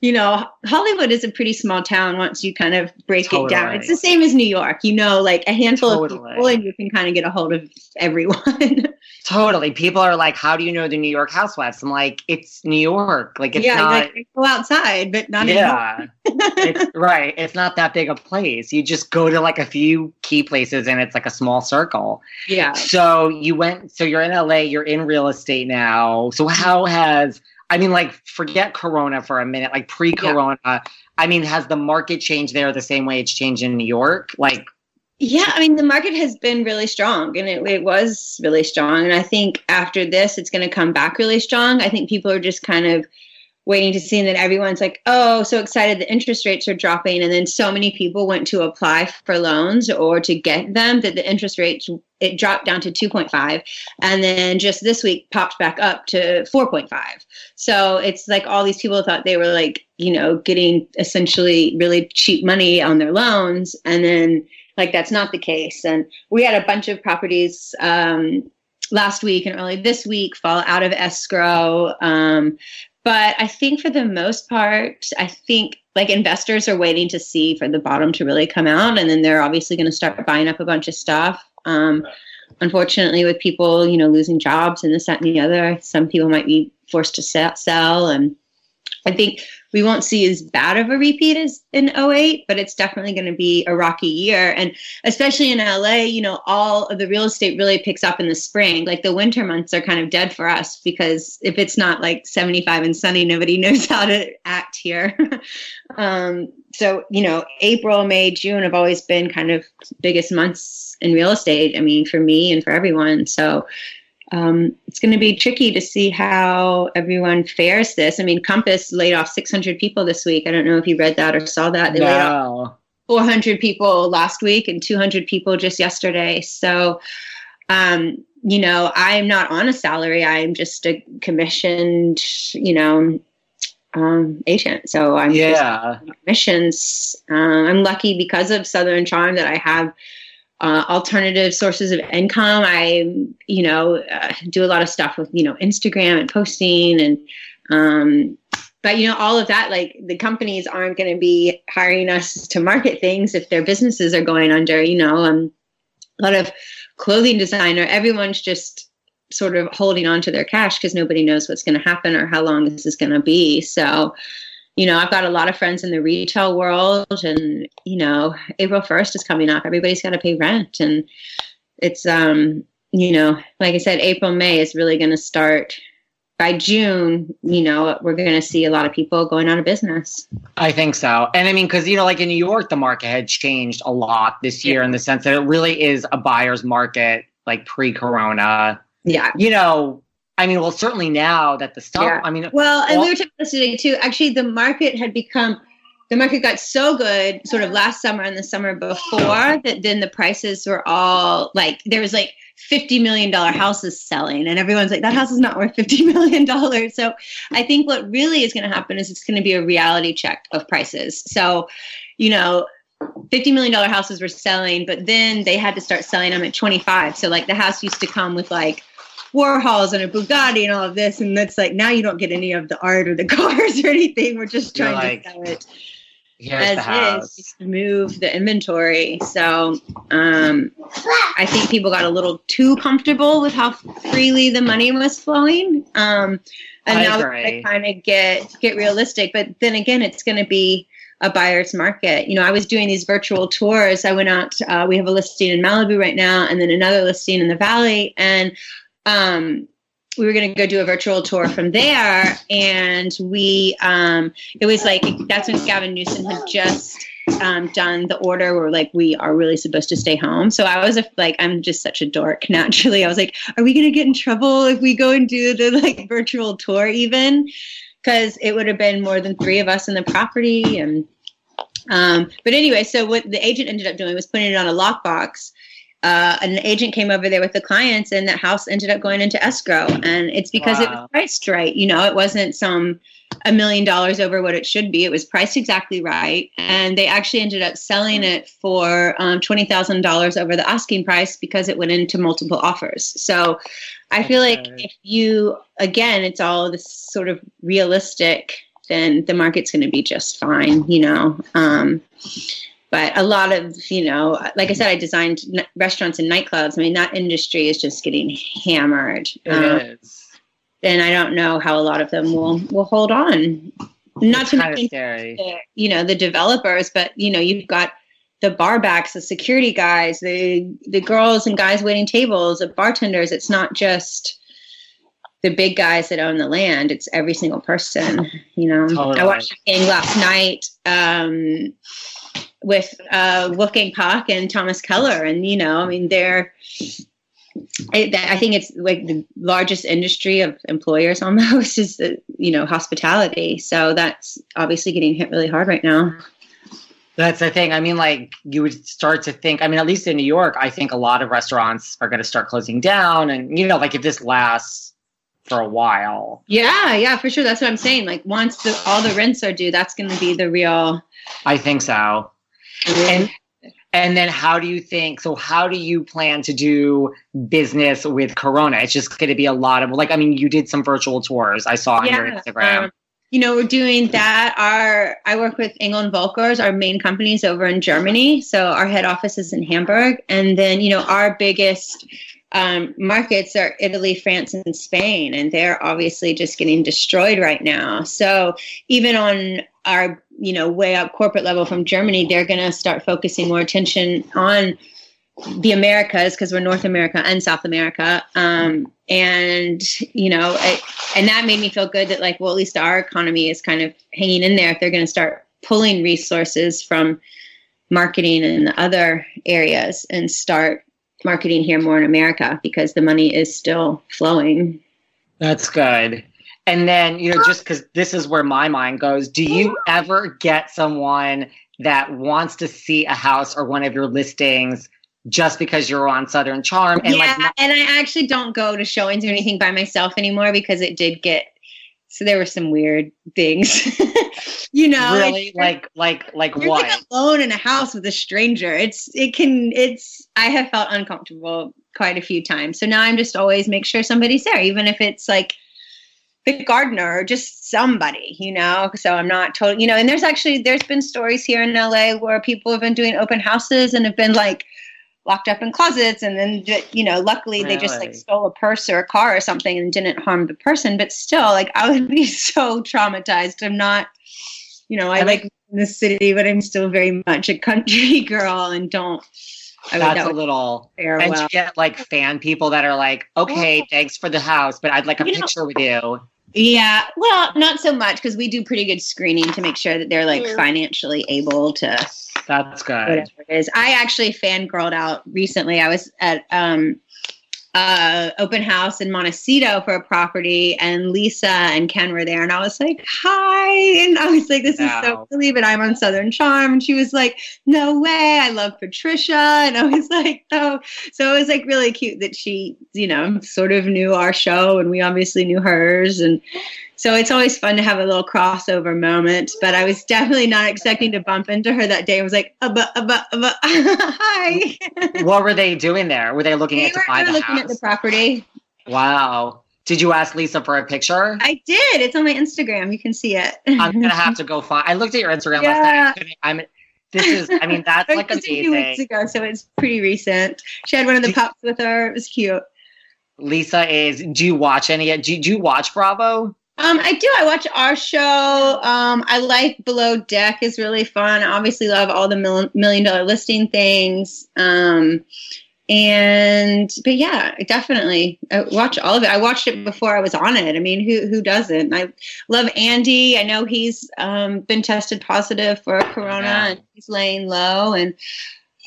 you know, Hollywood is a pretty small town once you kind of break totally. it down. It's the same as New York, you know, like a handful totally. of people, and you can kind of get a hold of everyone. Totally. People are like, how do you know the New York housewives? I'm like, it's New York. Like, it's yeah, not. Like, I go outside, but not yeah. in it's, right. It's not that big a place. You just go to like a few key places and it's like a small circle. Yeah. So you went, so you're in L A, you're in real estate now. So how has, I mean, like forget Corona for a minute, like pre-Corona. Yeah. I mean, has the market changed there the same way it's changed in New York? Like, yeah, I mean, the market has been really strong, and it, it was really strong. And I think after this, it's going to come back really strong. I think people are just kind of waiting to see, and then everyone's like, oh, so excited the interest rates are dropping. And then so many people went to apply for loans or to get them that the interest rates, it dropped down to two point five. And then just this week popped back up to four point five. So it's like all these people thought they were like, you know, getting essentially really cheap money on their loans. And then like, that's not the case. And we had a bunch of properties, um, last week and early this week fall out of escrow, um, but I think for the most part, I think like investors are waiting to see for the bottom to really come out. And then they're obviously going to start buying up a bunch of stuff. Um, unfortunately, with people, you know, losing jobs and this, that, and the other, some people might be forced to sell. And I think we won't see as bad of a repeat as in oh eight, but it's definitely going to be a rocky year. And especially in L A, you know, all of the real estate really picks up in the spring. Like the winter months are kind of dead for us, because if it's not like seventy-five and sunny, nobody knows how to act here. um, so, you know, April, May, June have always been kind of biggest months in real estate. I mean, for me and for everyone. So Um, it's going to be tricky to see how everyone fares this. I mean, Compass laid off six hundred people this week. I don't know if you read that or saw that. They no. laid off four hundred people last week and two hundred people just yesterday. So, um, you know, I'm not on a salary. I'm just a commissioned, you know, um, agent. So I'm yeah. just commissions. Uh, I'm lucky because of Southern Charm that I have Uh, alternative sources of income. I, you know, uh, do a lot of stuff with, you know, Instagram and posting and, um, but you know, all of that, like the companies aren't going to be hiring us to market things if their businesses are going under, you know, um, a lot of clothing designer, everyone's just sort of holding on to their cash because nobody knows what's going to happen or how long this is going to be. So, you know, I've got a lot of friends in the retail world, and, you know, April first is coming up. Everybody's got to pay rent. And it's, um, you know, like I said, April, May is really going to start. By June, you know, we're going to see a lot of people going out of business. I think so. And I mean, because, you know, like in New York, the market had changed a lot this year yeah. in the sense that it really is a buyer's market, like pre-Corona. Yeah. You know, I mean, well, certainly now that the stock, yeah. I mean. Well, and well, we were talking about this today, too. Actually, the market had become, the market got so good sort of last summer and the summer before that then the prices were all like, there was like fifty million dollars houses selling. And everyone's like, that house is not worth fifty million dollars. So I think what really is going to happen is it's going to be a reality check of prices. So, you know, fifty million dollars houses were selling, but then they had to start selling them at twenty-five. So like the house used to come with like Warhols and a Bugatti and all of this, and that's like now you don't get any of the art or the cars or anything. We're just trying like, to sell it as the house. Is, just move the inventory. So um, I think people got a little too comfortable with how freely the money was flowing. Um, And I now agree. I kind of get get realistic. But then again, it's going to be a buyer's market. You know, I was doing these virtual tours. I went out. Uh, we have a listing in Malibu right now, and then another listing in the Valley, and um, we were going to go do a virtual tour from there. And we, um, it was like that's when Gavin Newsom had just um, done the order where like we are really supposed to stay home. So I was a, like, I'm just such a dork naturally. I was like, are we going to get in trouble if we go and do the like virtual tour even? Because it would have been more than three of us in the property. And um, but anyway, so what the agent ended up doing was putting it on a lockbox. Uh, an agent came over there with the clients, and that house ended up going into escrow. And it's because wow. it was priced right. You know, it wasn't some a million dollars over what it should be. It was priced exactly right. And they actually ended up selling it for um, twenty thousand dollars over the asking price because it went into multiple offers. So I feel okay. like if you, again, it's all this sort of realistic, then the market's going to be just fine, you know. Um, but a lot of, you know, like I said, I designed n- restaurants and nightclubs. I mean, that industry is just getting hammered. It um, is. And I don't know how a lot of them will, will hold on. Not it's to mention, the, you know, the developers, but, you know, you've got the bar backs, the security guys, the the girls and guys waiting tables, the bartenders. It's not just the big guys that own the land. It's every single person, you know. Totally. I watched a game last night um, with uh, Wolfgang Puck and Thomas Keller. And, you know, I mean, they're – I, I think it's like the largest industry of employers almost is, the, you know, hospitality. So that's obviously getting hit really hard right now. That's the thing. I mean, like you would start to think, I mean, at least in New York, I think a lot of restaurants are going to start closing down. And, you know, like if this lasts for a while. Yeah, yeah, for sure. That's what I'm saying. Like once the, all the rents are due, that's going to be the real. I think so. And And then how do you think, so how do you plan to do business with Corona? It's just going to be a lot of, like, I mean, you did some virtual tours I saw on yeah, your Instagram. Um, you know, we're doing that. Our I work with Engel and Volkers, our main companies over in Germany. So our head office is in Hamburg. And then, you know, our biggest um, markets are Italy, France, and Spain. And they're obviously just getting destroyed right now. So even on our, you know, way up corporate level from Germany, they're going to start focusing more attention on the Americas because we're North America and South America. Um, and, you know, it, and that made me feel good that like, well, at least our economy is kind of hanging in there if they're going to start pulling resources from marketing and the other areas and start marketing here more in America because the money is still flowing. That's good. And then, you know, just because this is where my mind goes, do you ever get someone that wants to see a house or one of your listings just because you're on Southern Charm? And yeah, like not- and I actually don't go to showings or anything by myself anymore because it did get, so there were some weird things, you know. Really? Like, like, like, like you're what? You're like alone in a house with a stranger. It's, it can, it's, I have felt uncomfortable quite a few times. So now I'm just always make sure somebody's there, even if it's like the gardener or just somebody, you know, so I'm not told, you know, and there's actually, there's been stories here in L A where people have been doing open houses and have been like locked up in closets. And then, you know, luckily really? they just like stole a purse or a car or something and didn't harm the person. But still, like, I would be so traumatized. I'm not, you know, I, I like in the city, but I'm still very much a country girl and don't. I That's that a little, farewell. And you get like fan people that are like, okay, thanks for the house, but I'd like a you picture know, with you. Yeah, well, not so much because we do pretty good screening to make sure that they're like yeah. financially able to. That's good. Whatever it is, I actually fangirled out recently. I was at um, uh, open house in Montecito for a property, and Lisa and Ken were there, and I was like, "Hi!" And I was like, "This wow. is so silly," but I'm on Southern Charm, and she was like, "No way! I love Patricia," and I was like, "Oh!" So it was like really cute that she, you know, sort of knew our show, and we obviously knew hers, and so it's always fun to have a little crossover moment. But I was definitely not expecting to bump into her that day. I was like, "Abba, abba, abba, hi!" What were they doing there? Were they looking they at were, to buy the house? At the property. Wow. Did you ask Lisa for a picture? I did. It's on my Instagram. You can see it. I'm gonna have to go find. I looked at your Instagram yeah. last night. I'm. This is. I mean, that's like amazing. A few weeks ago, so it's pretty recent. She had one of the pups with her. It was cute. Lisa is. Do you watch any? Do you, do you watch Bravo? Um, I do. I watch our show. Um, I like Below Deck is really fun. I obviously love all the mil- million dollar listing things. Um, and, but yeah, definitely I watch all of it. I watched it before I was on it. I mean, who, who doesn't? I love Andy. I know he's, um, been tested positive for Corona yeah. and he's laying low. And,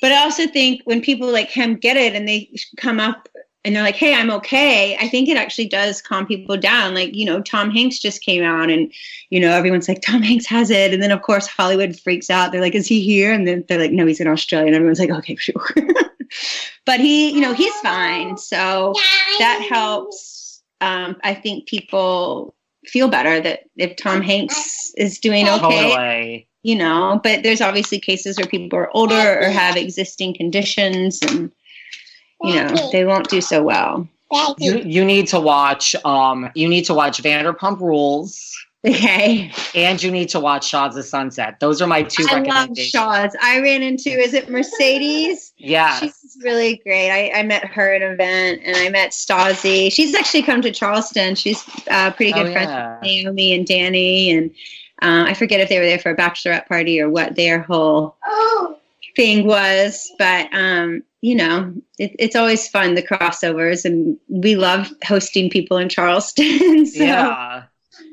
but I also think when people like him get it and they come up and they're like, hey, I'm okay. I think it actually does calm people down. Like, you know, Tom Hanks just came out and, you know, everyone's like, Tom Hanks has it. And then, of course, Hollywood freaks out. They're like, is he here? And then they're like, no, he's in Australia. And everyone's like, okay, sure. But he, you know, he's fine. So that helps. Um, I think people feel better that if Tom Hanks is doing okay. Totally. You know, but there's obviously cases where people are older or have existing conditions and, you know, they won't do so well. You, you need to watch, um, you need to watch Vanderpump Rules. Okay. And you need to watch Shaw's of Sunset. Those are my two I recommendations. I love Shaw's. I ran into, is it Mercedes? Yeah. She's really great. I, I met her at an event and I met Stasi. She's actually come to Charleston. She's uh, pretty good oh, friends yeah. with Naomi and Danny. And uh, I forget if they were there for a bachelorette party or what their whole oh. thing was, but, um, you know, it, it's always fun, the crossovers, and we love hosting people in Charleston. So yeah.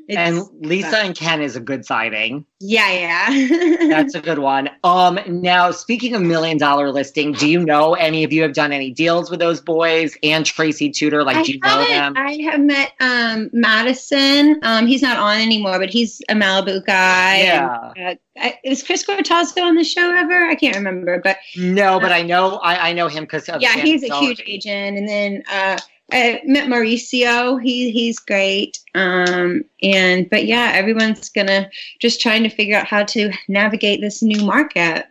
And Lisa fun. And Ken is a good sighting. Yeah, yeah. That's a good one. Um, now, speaking of Million Dollar Listing, do you know any of you have done any deals with those boys and Tracy Tudor? Like, I do you know them? I have met um, Madison. Um, he's not on anymore, but he's a Malibu guy. Yeah. And, uh, I, was Chris Cortazzo on the show ever? I can't remember, but no, um, but I know I, I know him because yeah, Santa he's a huge agent. And then uh, I met Mauricio. He he's great. Um, and but yeah, everyone's gonna just trying to figure out how to navigate this new market.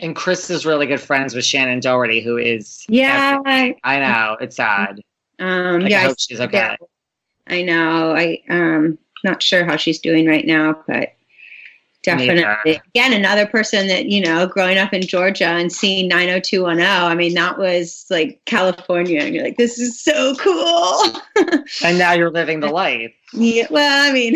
And Chris is really good friends with Shannon Doherty, who is yeah. I, I know it's sad. Um, like, yeah, I hope I, she's okay. Yeah, I know. I um, not sure how she's doing right now, but. Definitely. Neither. Again, another person that, you know, growing up in Georgia and seeing nine oh two one oh, I mean, that was like California. And you're like, this is so cool. And now you're living the life. Yeah. Well, I mean,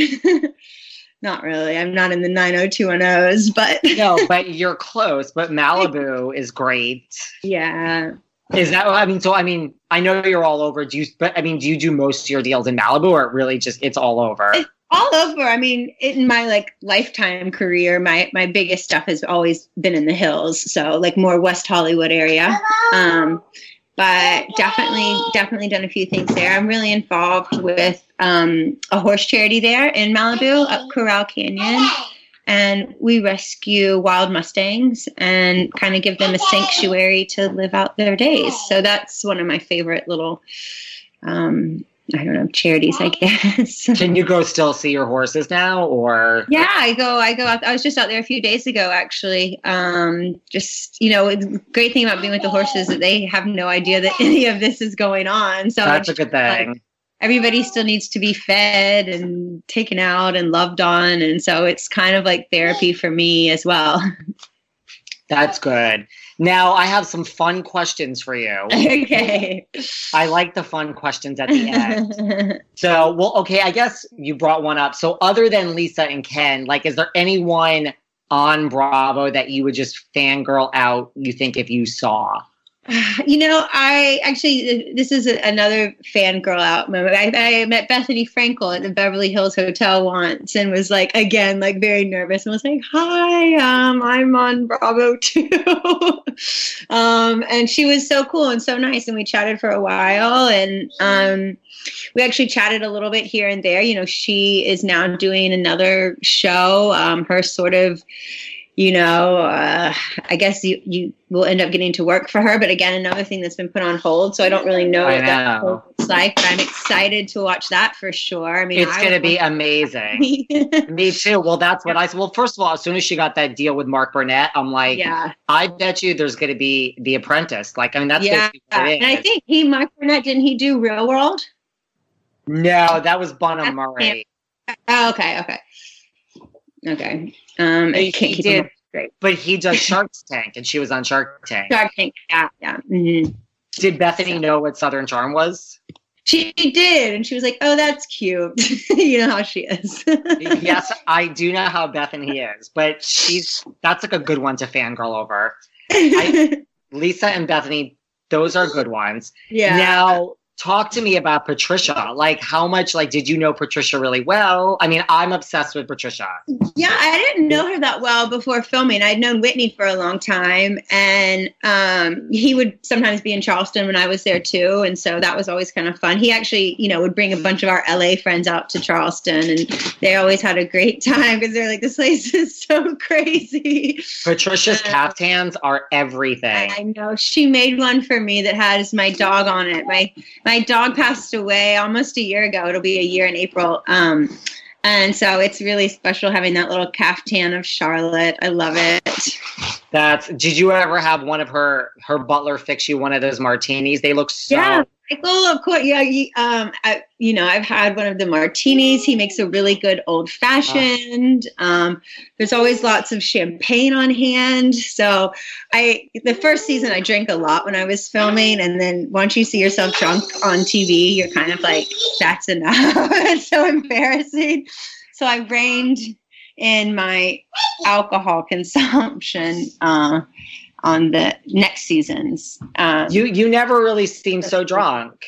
not really. I'm not in the nine oh two one ohs, but. No, but you're close. But Malibu is great. Yeah. Is that, I mean, so, I mean, I know you're all over. Do you, but I mean, do you do most of your deals in Malibu or it really just, it's all over? It's all over. I mean, in my like lifetime career, my, my biggest stuff has always been in the Hills. So like more West Hollywood area. Um, but definitely, definitely done a few things there. I'm really involved with um, a horse charity there in Malibu up Corral Canyon. And we rescue wild Mustangs and kind of give them a sanctuary to live out their days. So that's one of my favorite little um I don't know, charities, I guess. Can you go still see your horses now or? Yeah, I go, I go out. I was just out there a few days ago, actually. Um, just, you know, the great thing about being with the horses is that they have no idea that any of this is going on. So that's just, a good thing. Like, everybody still needs to be fed and taken out and loved on. And so it's kind of like therapy for me as well. That's good. Now, I have some fun questions for you. Okay. I like the fun questions at the end. So, well, okay, I guess you brought one up. So other than Lisa and Ken, like, is there anyone on Bravo that you would just fangirl out, you think, if you saw? You know, I actually, this is a, another fangirl out moment. I, I met Bethany Frankel at the Beverly Hills Hotel once and was like, again, like very nervous and was like, hi, um, I'm on Bravo too. um, and she was so cool and so nice. And we chatted for a while and um, we actually chatted a little bit here and there. You know, she is now doing another show, um, her sort of, you know, uh, I guess you, you will end up getting to work for her. But again, another thing that's been put on hold. So I don't really know I what know. that looks like. But I'm excited to watch that for sure. I mean, it's going to be amazing. Me too. Well, that's what I said. Well, first of all, as soon as she got that deal with Mark Burnett, I'm like, yeah. I bet you there's going to be The Apprentice. Like, I mean, that's yeah. what it is. And I think he, Mark Burnett, didn't he do Real World? No, that was Bonham Murray. Oh, okay, okay. Okay. Um, he did, great. But he does Shark Tank, and she was on Shark Tank. Shark Tank, yeah, yeah. Mm-hmm. Did Bethany so. know what Southern Charm was? She did. And she was like, oh, that's cute. You know how she is. Yes, I do know how Bethany is, but she's, that's like a good one to fangirl over. I, Lisa and Bethany, those are good ones. Yeah. Now talk to me about Patricia. Like how much, like, did you know Patricia really well? I mean, I'm obsessed with Patricia. Yeah. I didn't know her that well before filming. I'd known Whitney for a long time, and um, he would sometimes be in Charleston when I was there too. And so that was always kind of fun. He actually, you know, would bring a bunch of our L A friends out to Charleston, and they always had a great time because they're like, this place is so crazy. Patricia's caftans are everything. I know. She made one for me that has my dog on it. My, my dog passed away almost a year ago. It'll be a year in April. Um, and so it's really special having that little caftan of Charlotte. I love it. That's, did you ever have one of her, her butler fix you one of those martinis? They look so... Yeah. Michael, of course, yeah, he, um, I, you know, I've had one of the martinis. He makes a really good old fashioned. Um, there's always lots of champagne on hand. So I, the first season I drank a lot when I was filming. And then once you see yourself drunk on T V, you're kind of like, that's enough. It's so embarrassing. So I reined in my alcohol consumption, uh, on the next seasons. Um, you you never really seem so drunk.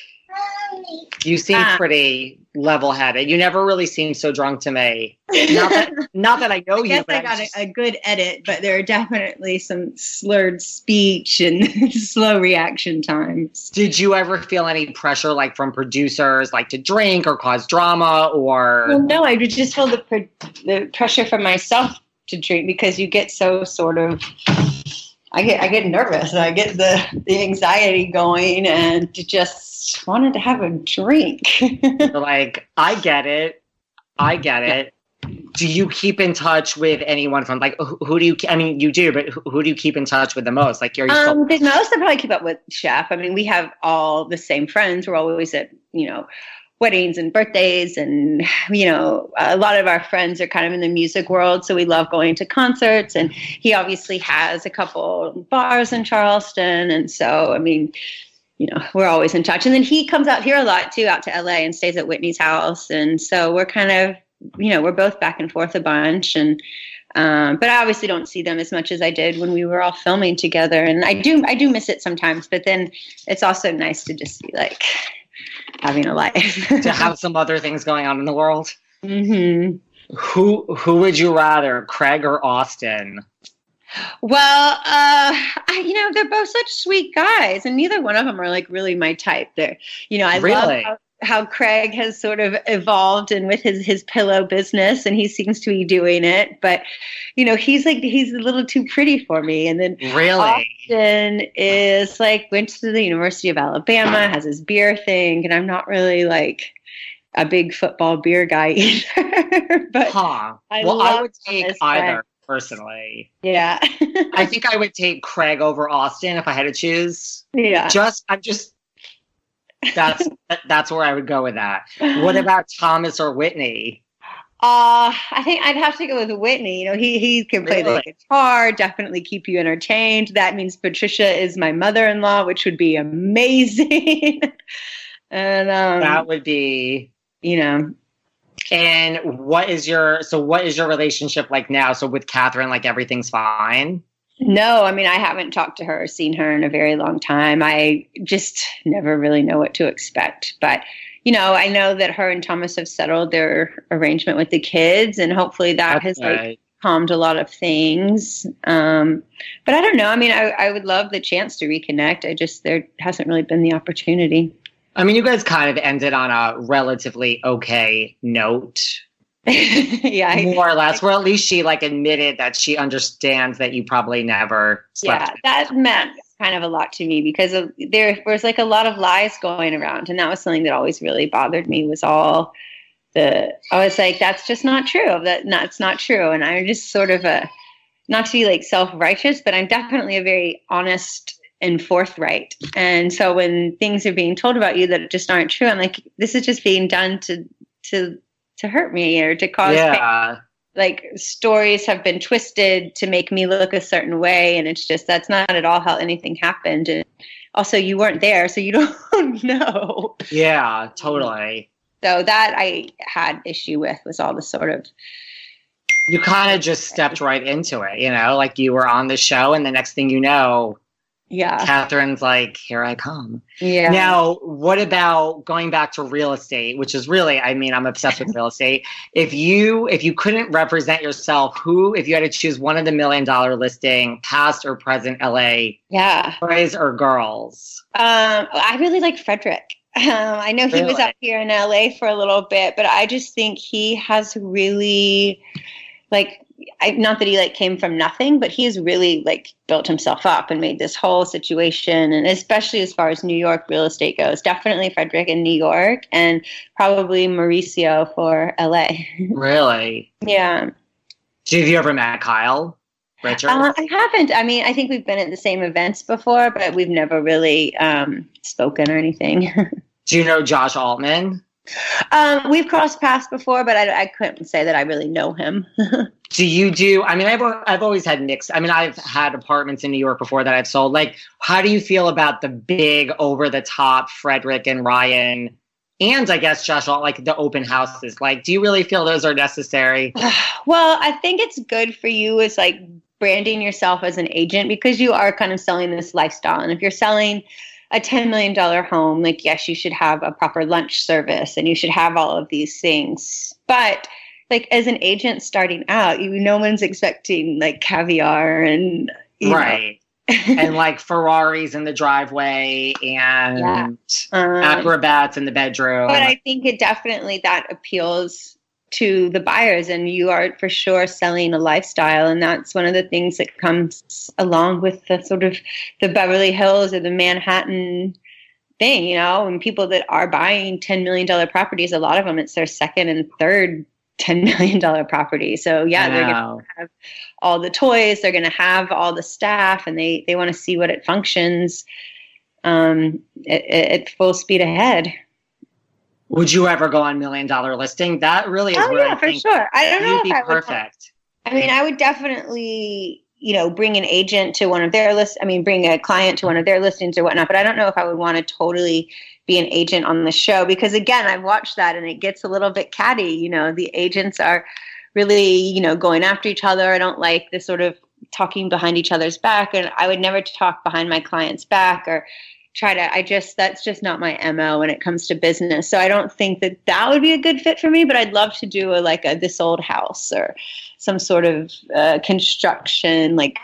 You seem uh, pretty level-headed. You never really seem so drunk to me. Not that, not that I know I you. Guess but I got just... a, a good edit, but there are definitely some slurred speech and slow reaction times. Did you ever feel any pressure, like from producers, like to drink or cause drama, or? Well, no, I would just feel the pr- the pressure from myself to drink, because you get so sort of. I get I get nervous. I get the, the anxiety going, and just wanted to have a drink. Like, I get it. I get it. Do you keep in touch with anyone from, like, who, who do you, I mean, you do, but who, who do you keep in touch with the most? Like, you're um, the most I probably keep up with Shep. I mean, we have all the same friends. We're always at, you know, weddings and birthdays, and, you know, a lot of our friends are kind of in the music world, so we love going to concerts, and he obviously has a couple bars in Charleston, and so, I mean, you know, we're always in touch. And then he comes out here a lot too, out to L A, and stays at Whitney's house, and so we're kind of, you know, we're both back and forth a bunch, and um, but I obviously don't see them as much as I did when we were all filming together, and I do, I do miss it sometimes, but then it's also nice to just be like, having a life. To have some other things going on in the world. Mm-hmm. Who who would you rather, Craig or Austen? Well, uh, I, you know, they're both such sweet guys, and neither one of them are like really my type. They're, you know, I really? love how, how Craig has sort of evolved, and with his his pillow business, and he seems to be doing it. But you know, he's like he's a little too pretty for me. And then really, Austen is like went to the University of Alabama, has his beer thing, and I'm not really like a big football beer guy either. But huh. I well, I would take either friend. Personally. Yeah, I think I would take Craig over Austen if I had to choose. Yeah, just I'm just. That's that's where I would go with that. What about Thomas or Whitney? Uh, I think I'd have to go with Whitney. You know, he he can play really? the guitar, definitely keep you entertained. That means Patricia is my mother-in-law, which would be amazing. And um, that would be, you know. And what is your so what is your relationship like now? So with Kathryn, like everything's fine? No, I mean, I haven't talked to her or seen her in a very long time. I just never really know what to expect. But, you know, I know that her and Thomas have settled their arrangement with the kids, and hopefully that That's has right. like, calmed a lot of things. Um, but I don't know. I mean, I, I would love the chance to reconnect. I just, there hasn't really been the opportunity. I mean, you guys kind of ended on a relatively okay note. Yeah, I, more or less. I, well, at least she like admitted that she understands that you probably never slept. Yeah, that meant kind of a lot to me, because of, there was like a lot of lies going around, and that was something that always really bothered me. Was all the I was like, that's just not true. That that's not true. And I'm just sort of a not to be like self-righteous, but I'm definitely a very honest and forthright. And so when things are being told about you that just aren't true, I'm like, this is just being done to to. to hurt me or to cause yeah. pain. Like stories have been twisted to make me look a certain way. And it's just, that's not at all how anything happened. And Also, you weren't there, so you don't know. Yeah, totally. So that I had issue with was all the sort of. You kind of just stepped right into it, you know, like you were on the show and the next thing you know. Yeah. Kathryn's like, here I come. Yeah. Now, what about going back to real estate, which is really, I mean, I'm obsessed with real estate. If you, if you couldn't represent yourself, who, if you had to choose one of the million dollar listing, past or present L A, yeah, boys or girls? Um, I really like Frederick. Um, I know really? He was out here in L A for a little bit, but I just think he has really like, I, not that he like came from nothing, but he's really like built himself up and made this whole situation. And especially as far as New York real estate goes, definitely Frederick in New York and probably Mauricio for L A. Really? Yeah. So have you ever met Kyle Richards? Uh, I haven't. I mean, I think we've been at the same events before, but we've never really um, spoken or anything. Do you know Josh Altman? Um, we've crossed paths before, but I, I couldn't say that I really know him. Do you do? I mean, I've I've always had mixed. I mean, I've had apartments in New York before that I've sold. Like, how do you feel about the big, over the top Frederick and Ryan, and I guess Josh, like the open houses? Like, do you really feel those are necessary? Well, I think it's good for you as like branding yourself as an agent because you are kind of selling this lifestyle, and if you're selling a ten million dollars home, like, yes, you should have a proper lunch service and you should have all of these things. But like as an agent starting out, you no one's expecting like caviar and, you right. know. And like Ferraris in the driveway and yeah. um, acrobats in the bedroom. But I think it definitely that appeals to the buyers, and you are for sure selling a lifestyle. And that's one of the things that comes along with the sort of the Beverly Hills or the Manhattan thing, you know, and people that are buying ten million dollars properties, a lot of them, it's their second and third ten million dollars property. So yeah, wow. They're going to have all the toys. They're going to have all the staff, and they, they want to see what it functions um, at, at full speed ahead. Would you ever go on Million Dollar Listing? That really is oh, what yeah, I think. Oh, yeah, for sure. I don't know if be I would. Perfect. I mean, I would definitely, you know, bring an agent to one of their lists. I mean, bring a client to one of their listings or whatnot. But I don't know if I would want to totally be an agent on the show because, again, I've watched that and it gets a little bit catty. You know, the agents are really, you know, going after each other. I don't like the sort of talking behind each other's back. And I would never talk behind my client's back or try to, I just, that's just not my M O when it comes to business. So I don't think that that would be a good fit for me, but I'd love to do a, like a, this old house or some sort of uh, construction, like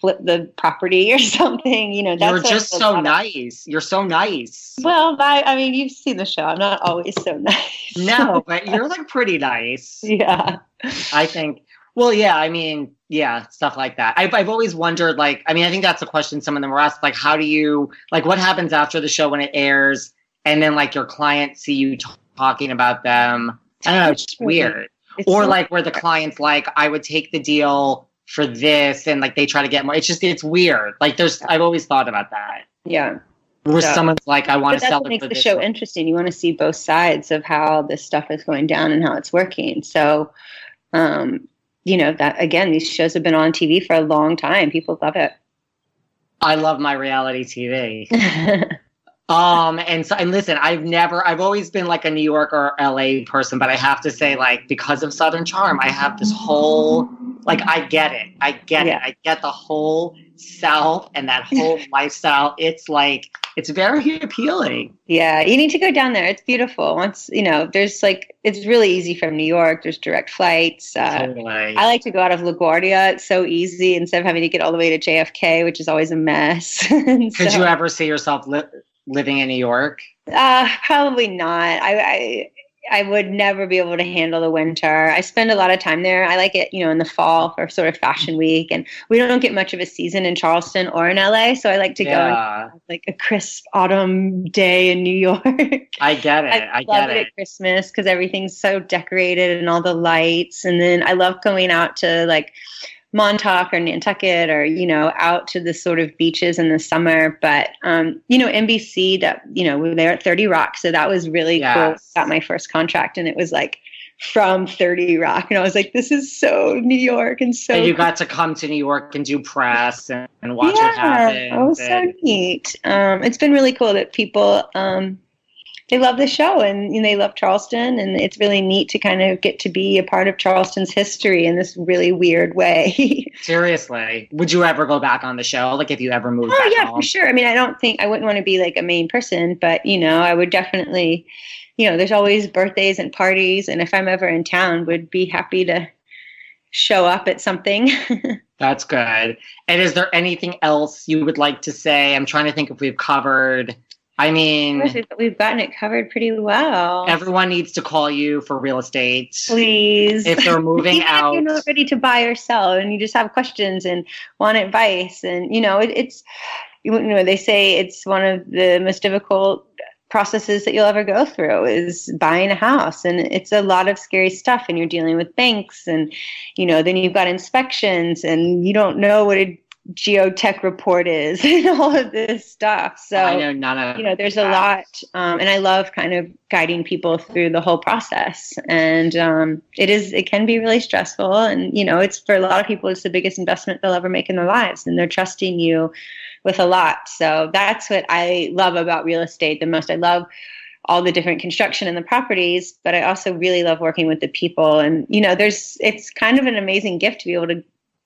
flip the property or something, you know. That's You're just so nice. You're so nice. Well, I, I mean, you've seen the show. I'm not always so nice. No, but you're like pretty nice. Yeah. I think, well, yeah, I mean, yeah, stuff like that. I've, I've always wondered, like, I mean, I think that's a question some of them were asked, like, how do you, like, what happens after the show when it airs and then, like, your clients see you t- talking about them? I don't know, it's just weird. It's or, so like, where the client's like, I would take the deal for this, and, like, they try to get more. It's just, it's weird. Like, there's, I've always thought about that. Yeah. Where so, someone's like, I want to sell it for this. That's what makes the show interesting. You want to see both sides of how this stuff is going down and how it's working. So, um... you know, that again, these shows have been on T V for a long time. People love it. I love my reality T V. um, and so, and listen, I've never, I've always been like a New York or L A person, but I have to say, like, because of Southern Charm, I have this whole, like, I get it. I get yeah. it. I get the whole South and that whole lifestyle. It's like, it's very appealing. Yeah. You need to go down there. It's beautiful. Once, you know, there's like, it's really easy from New York. There's direct flights. Uh, totally. I like to go out of LaGuardia. It's so easy instead of having to get all the way to J F K, which is always a mess. Could so, you ever see yourself li- living in New York? Uh, probably not. I, I, I would never be able to handle the winter. I spend a lot of time there. I like it, you know, in the fall for sort of fashion week. And we don't get much of a season in Charleston or in L A. So I like to yeah. go and like a crisp autumn day in New York. I get it. I, I love get it. it at Christmas because everything's so decorated and all the lights. And then I love going out to like Montauk or Nantucket or, you know, out to the sort of beaches in the summer. But, um, you know, N B C, that, you know, we were there at thirty Rock. So that was really yes. cool. I got my first contract and it was like from thirty Rock. And I was like, this is so New York. And so and you got to come to New York and do press and, and watch yeah, what happens. Oh, and- so neat. Um, it's been really cool that people, um, they love the show and, and they love Charleston, and it's really neat to kind of get to be a part of Charleston's history in this really weird way. Seriously. Would you ever go back on the show? Like if you ever moved oh, back yeah, home? For sure. I mean, I don't think I wouldn't want to be like a main person, but you know, I would definitely, you know, there's always birthdays and parties. And if I'm ever in town, would be happy to show up at something. That's good. And is there anything else you would like to say? I'm trying to think if we've covered... I mean, we've gotten it covered pretty well. Everyone needs to call you for real estate. Please. If they're moving yeah, out. If you're not ready to buy or sell and you just have questions and want advice. And, you know, it, it's, you know, they say it's one of the most difficult processes that you'll ever go through is buying a house. And it's a lot of scary stuff. And you're dealing with banks and, you know, then you've got inspections and you don't know what it geotech report is and all of this stuff. So I know none of you know there's that. a lot um and I love kind of guiding people through the whole process. And um it is it can be really stressful, and you know it's for a lot of people it's the biggest investment they'll ever make in their lives, and they're trusting you with a lot. So that's what I love about real estate the most. I love all the different construction and the properties, but I also really love working with the people. And you know there's it's kind of an amazing gift to be able to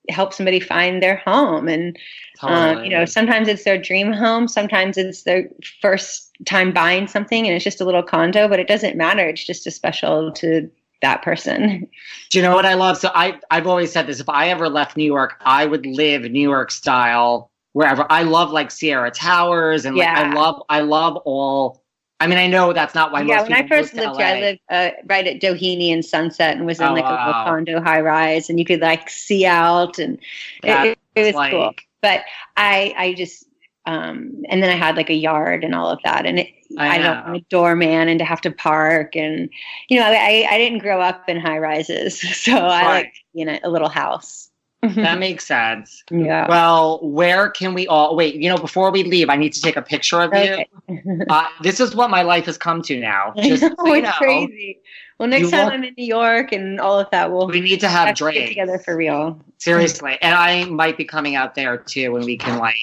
help somebody find their home. And, um, you know, sometimes it's their dream home. Sometimes it's their first time buying something and it's just a little condo, but it doesn't matter. It's just as special to that person. Do you know what I love? So I, I've always said this, if I ever left New York, I would live New York style wherever. I love like Sierra Towers and like, yeah. I love, I love all, I mean, I know that's not why yeah, most people go to L A. Yeah, when I first lived here, I lived uh, right at Doheny and Sunset and was in oh, like a little wow. condo high-rise, and you could like see out, and it, it was like... cool. But I I just, um, and then I had like a yard and all of that, and it, I, I don't want a doorman and to have to park, and, you know, I, I didn't grow up in high-rises, so right. I like, you know, a little house. That makes sense. Yeah. Well, where can we all wait? You know, before we leave, I need to take a picture of you. Okay. uh, this is what my life has come to now. Just I know, so it's know. crazy. Well, next you time won't... I'm in New York and all of that, we'll we need to have, have drinks to get together for real. Seriously, and I might be coming out there too, when we can like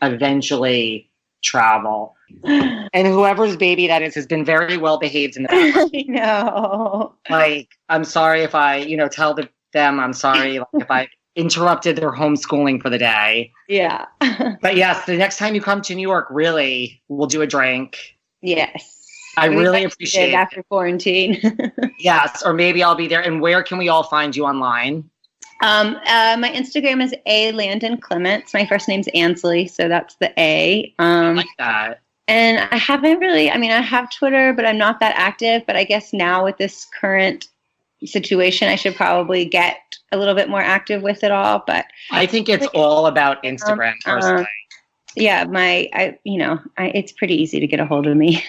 eventually travel. And whoever's baby that is has been very well behaved in the past. I know. Like, I'm sorry if I, you know, tell the. them. I'm sorry like, if I interrupted their homeschooling for the day. Yeah. But yes, the next time you come to New York, really, we'll do a drink. Yes. I we really appreciate it. After quarantine. Yes. Or maybe I'll be there. And where can we all find you online? Um, uh, my Instagram is A Landon Clements. My first name's Ansley. So that's the A. Um, I like that. And I haven't really, I mean, I have Twitter, but I'm not that active. But I guess now with this current situation, I should probably get a little bit more active with it all, but I think it's all about Instagram personally. Um, yeah, my, I, you know, I, it's pretty easy to get a hold of me.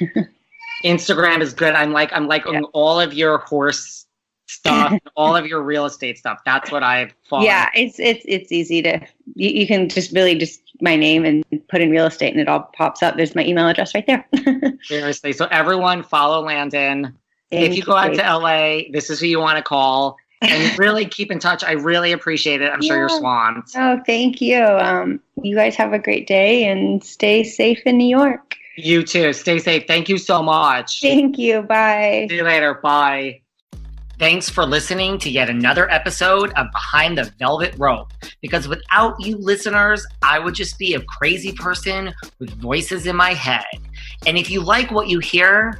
Instagram is good. I'm like, I'm like yeah. all of your horse stuff, all of your real estate stuff. That's what I've followed. Yeah, it's it's it's easy to. You, you can just really just my name and put in real estate, and it all pops up. There's my email address right there. Seriously, so everyone follow Landon. Thank if you go out to L A, this is who you want to call. And really keep in touch. I really appreciate it. I'm yeah. sure you're swamped. Oh, thank you. Um, you guys have a great day and stay safe in New York. You too. Stay safe. Thank you so much. Thank you. Bye. See you later. Bye. Thanks for listening to yet another episode of Behind the Velvet Rope. Because without you listeners, I would just be a crazy person with voices in my head. And if you like what you hear...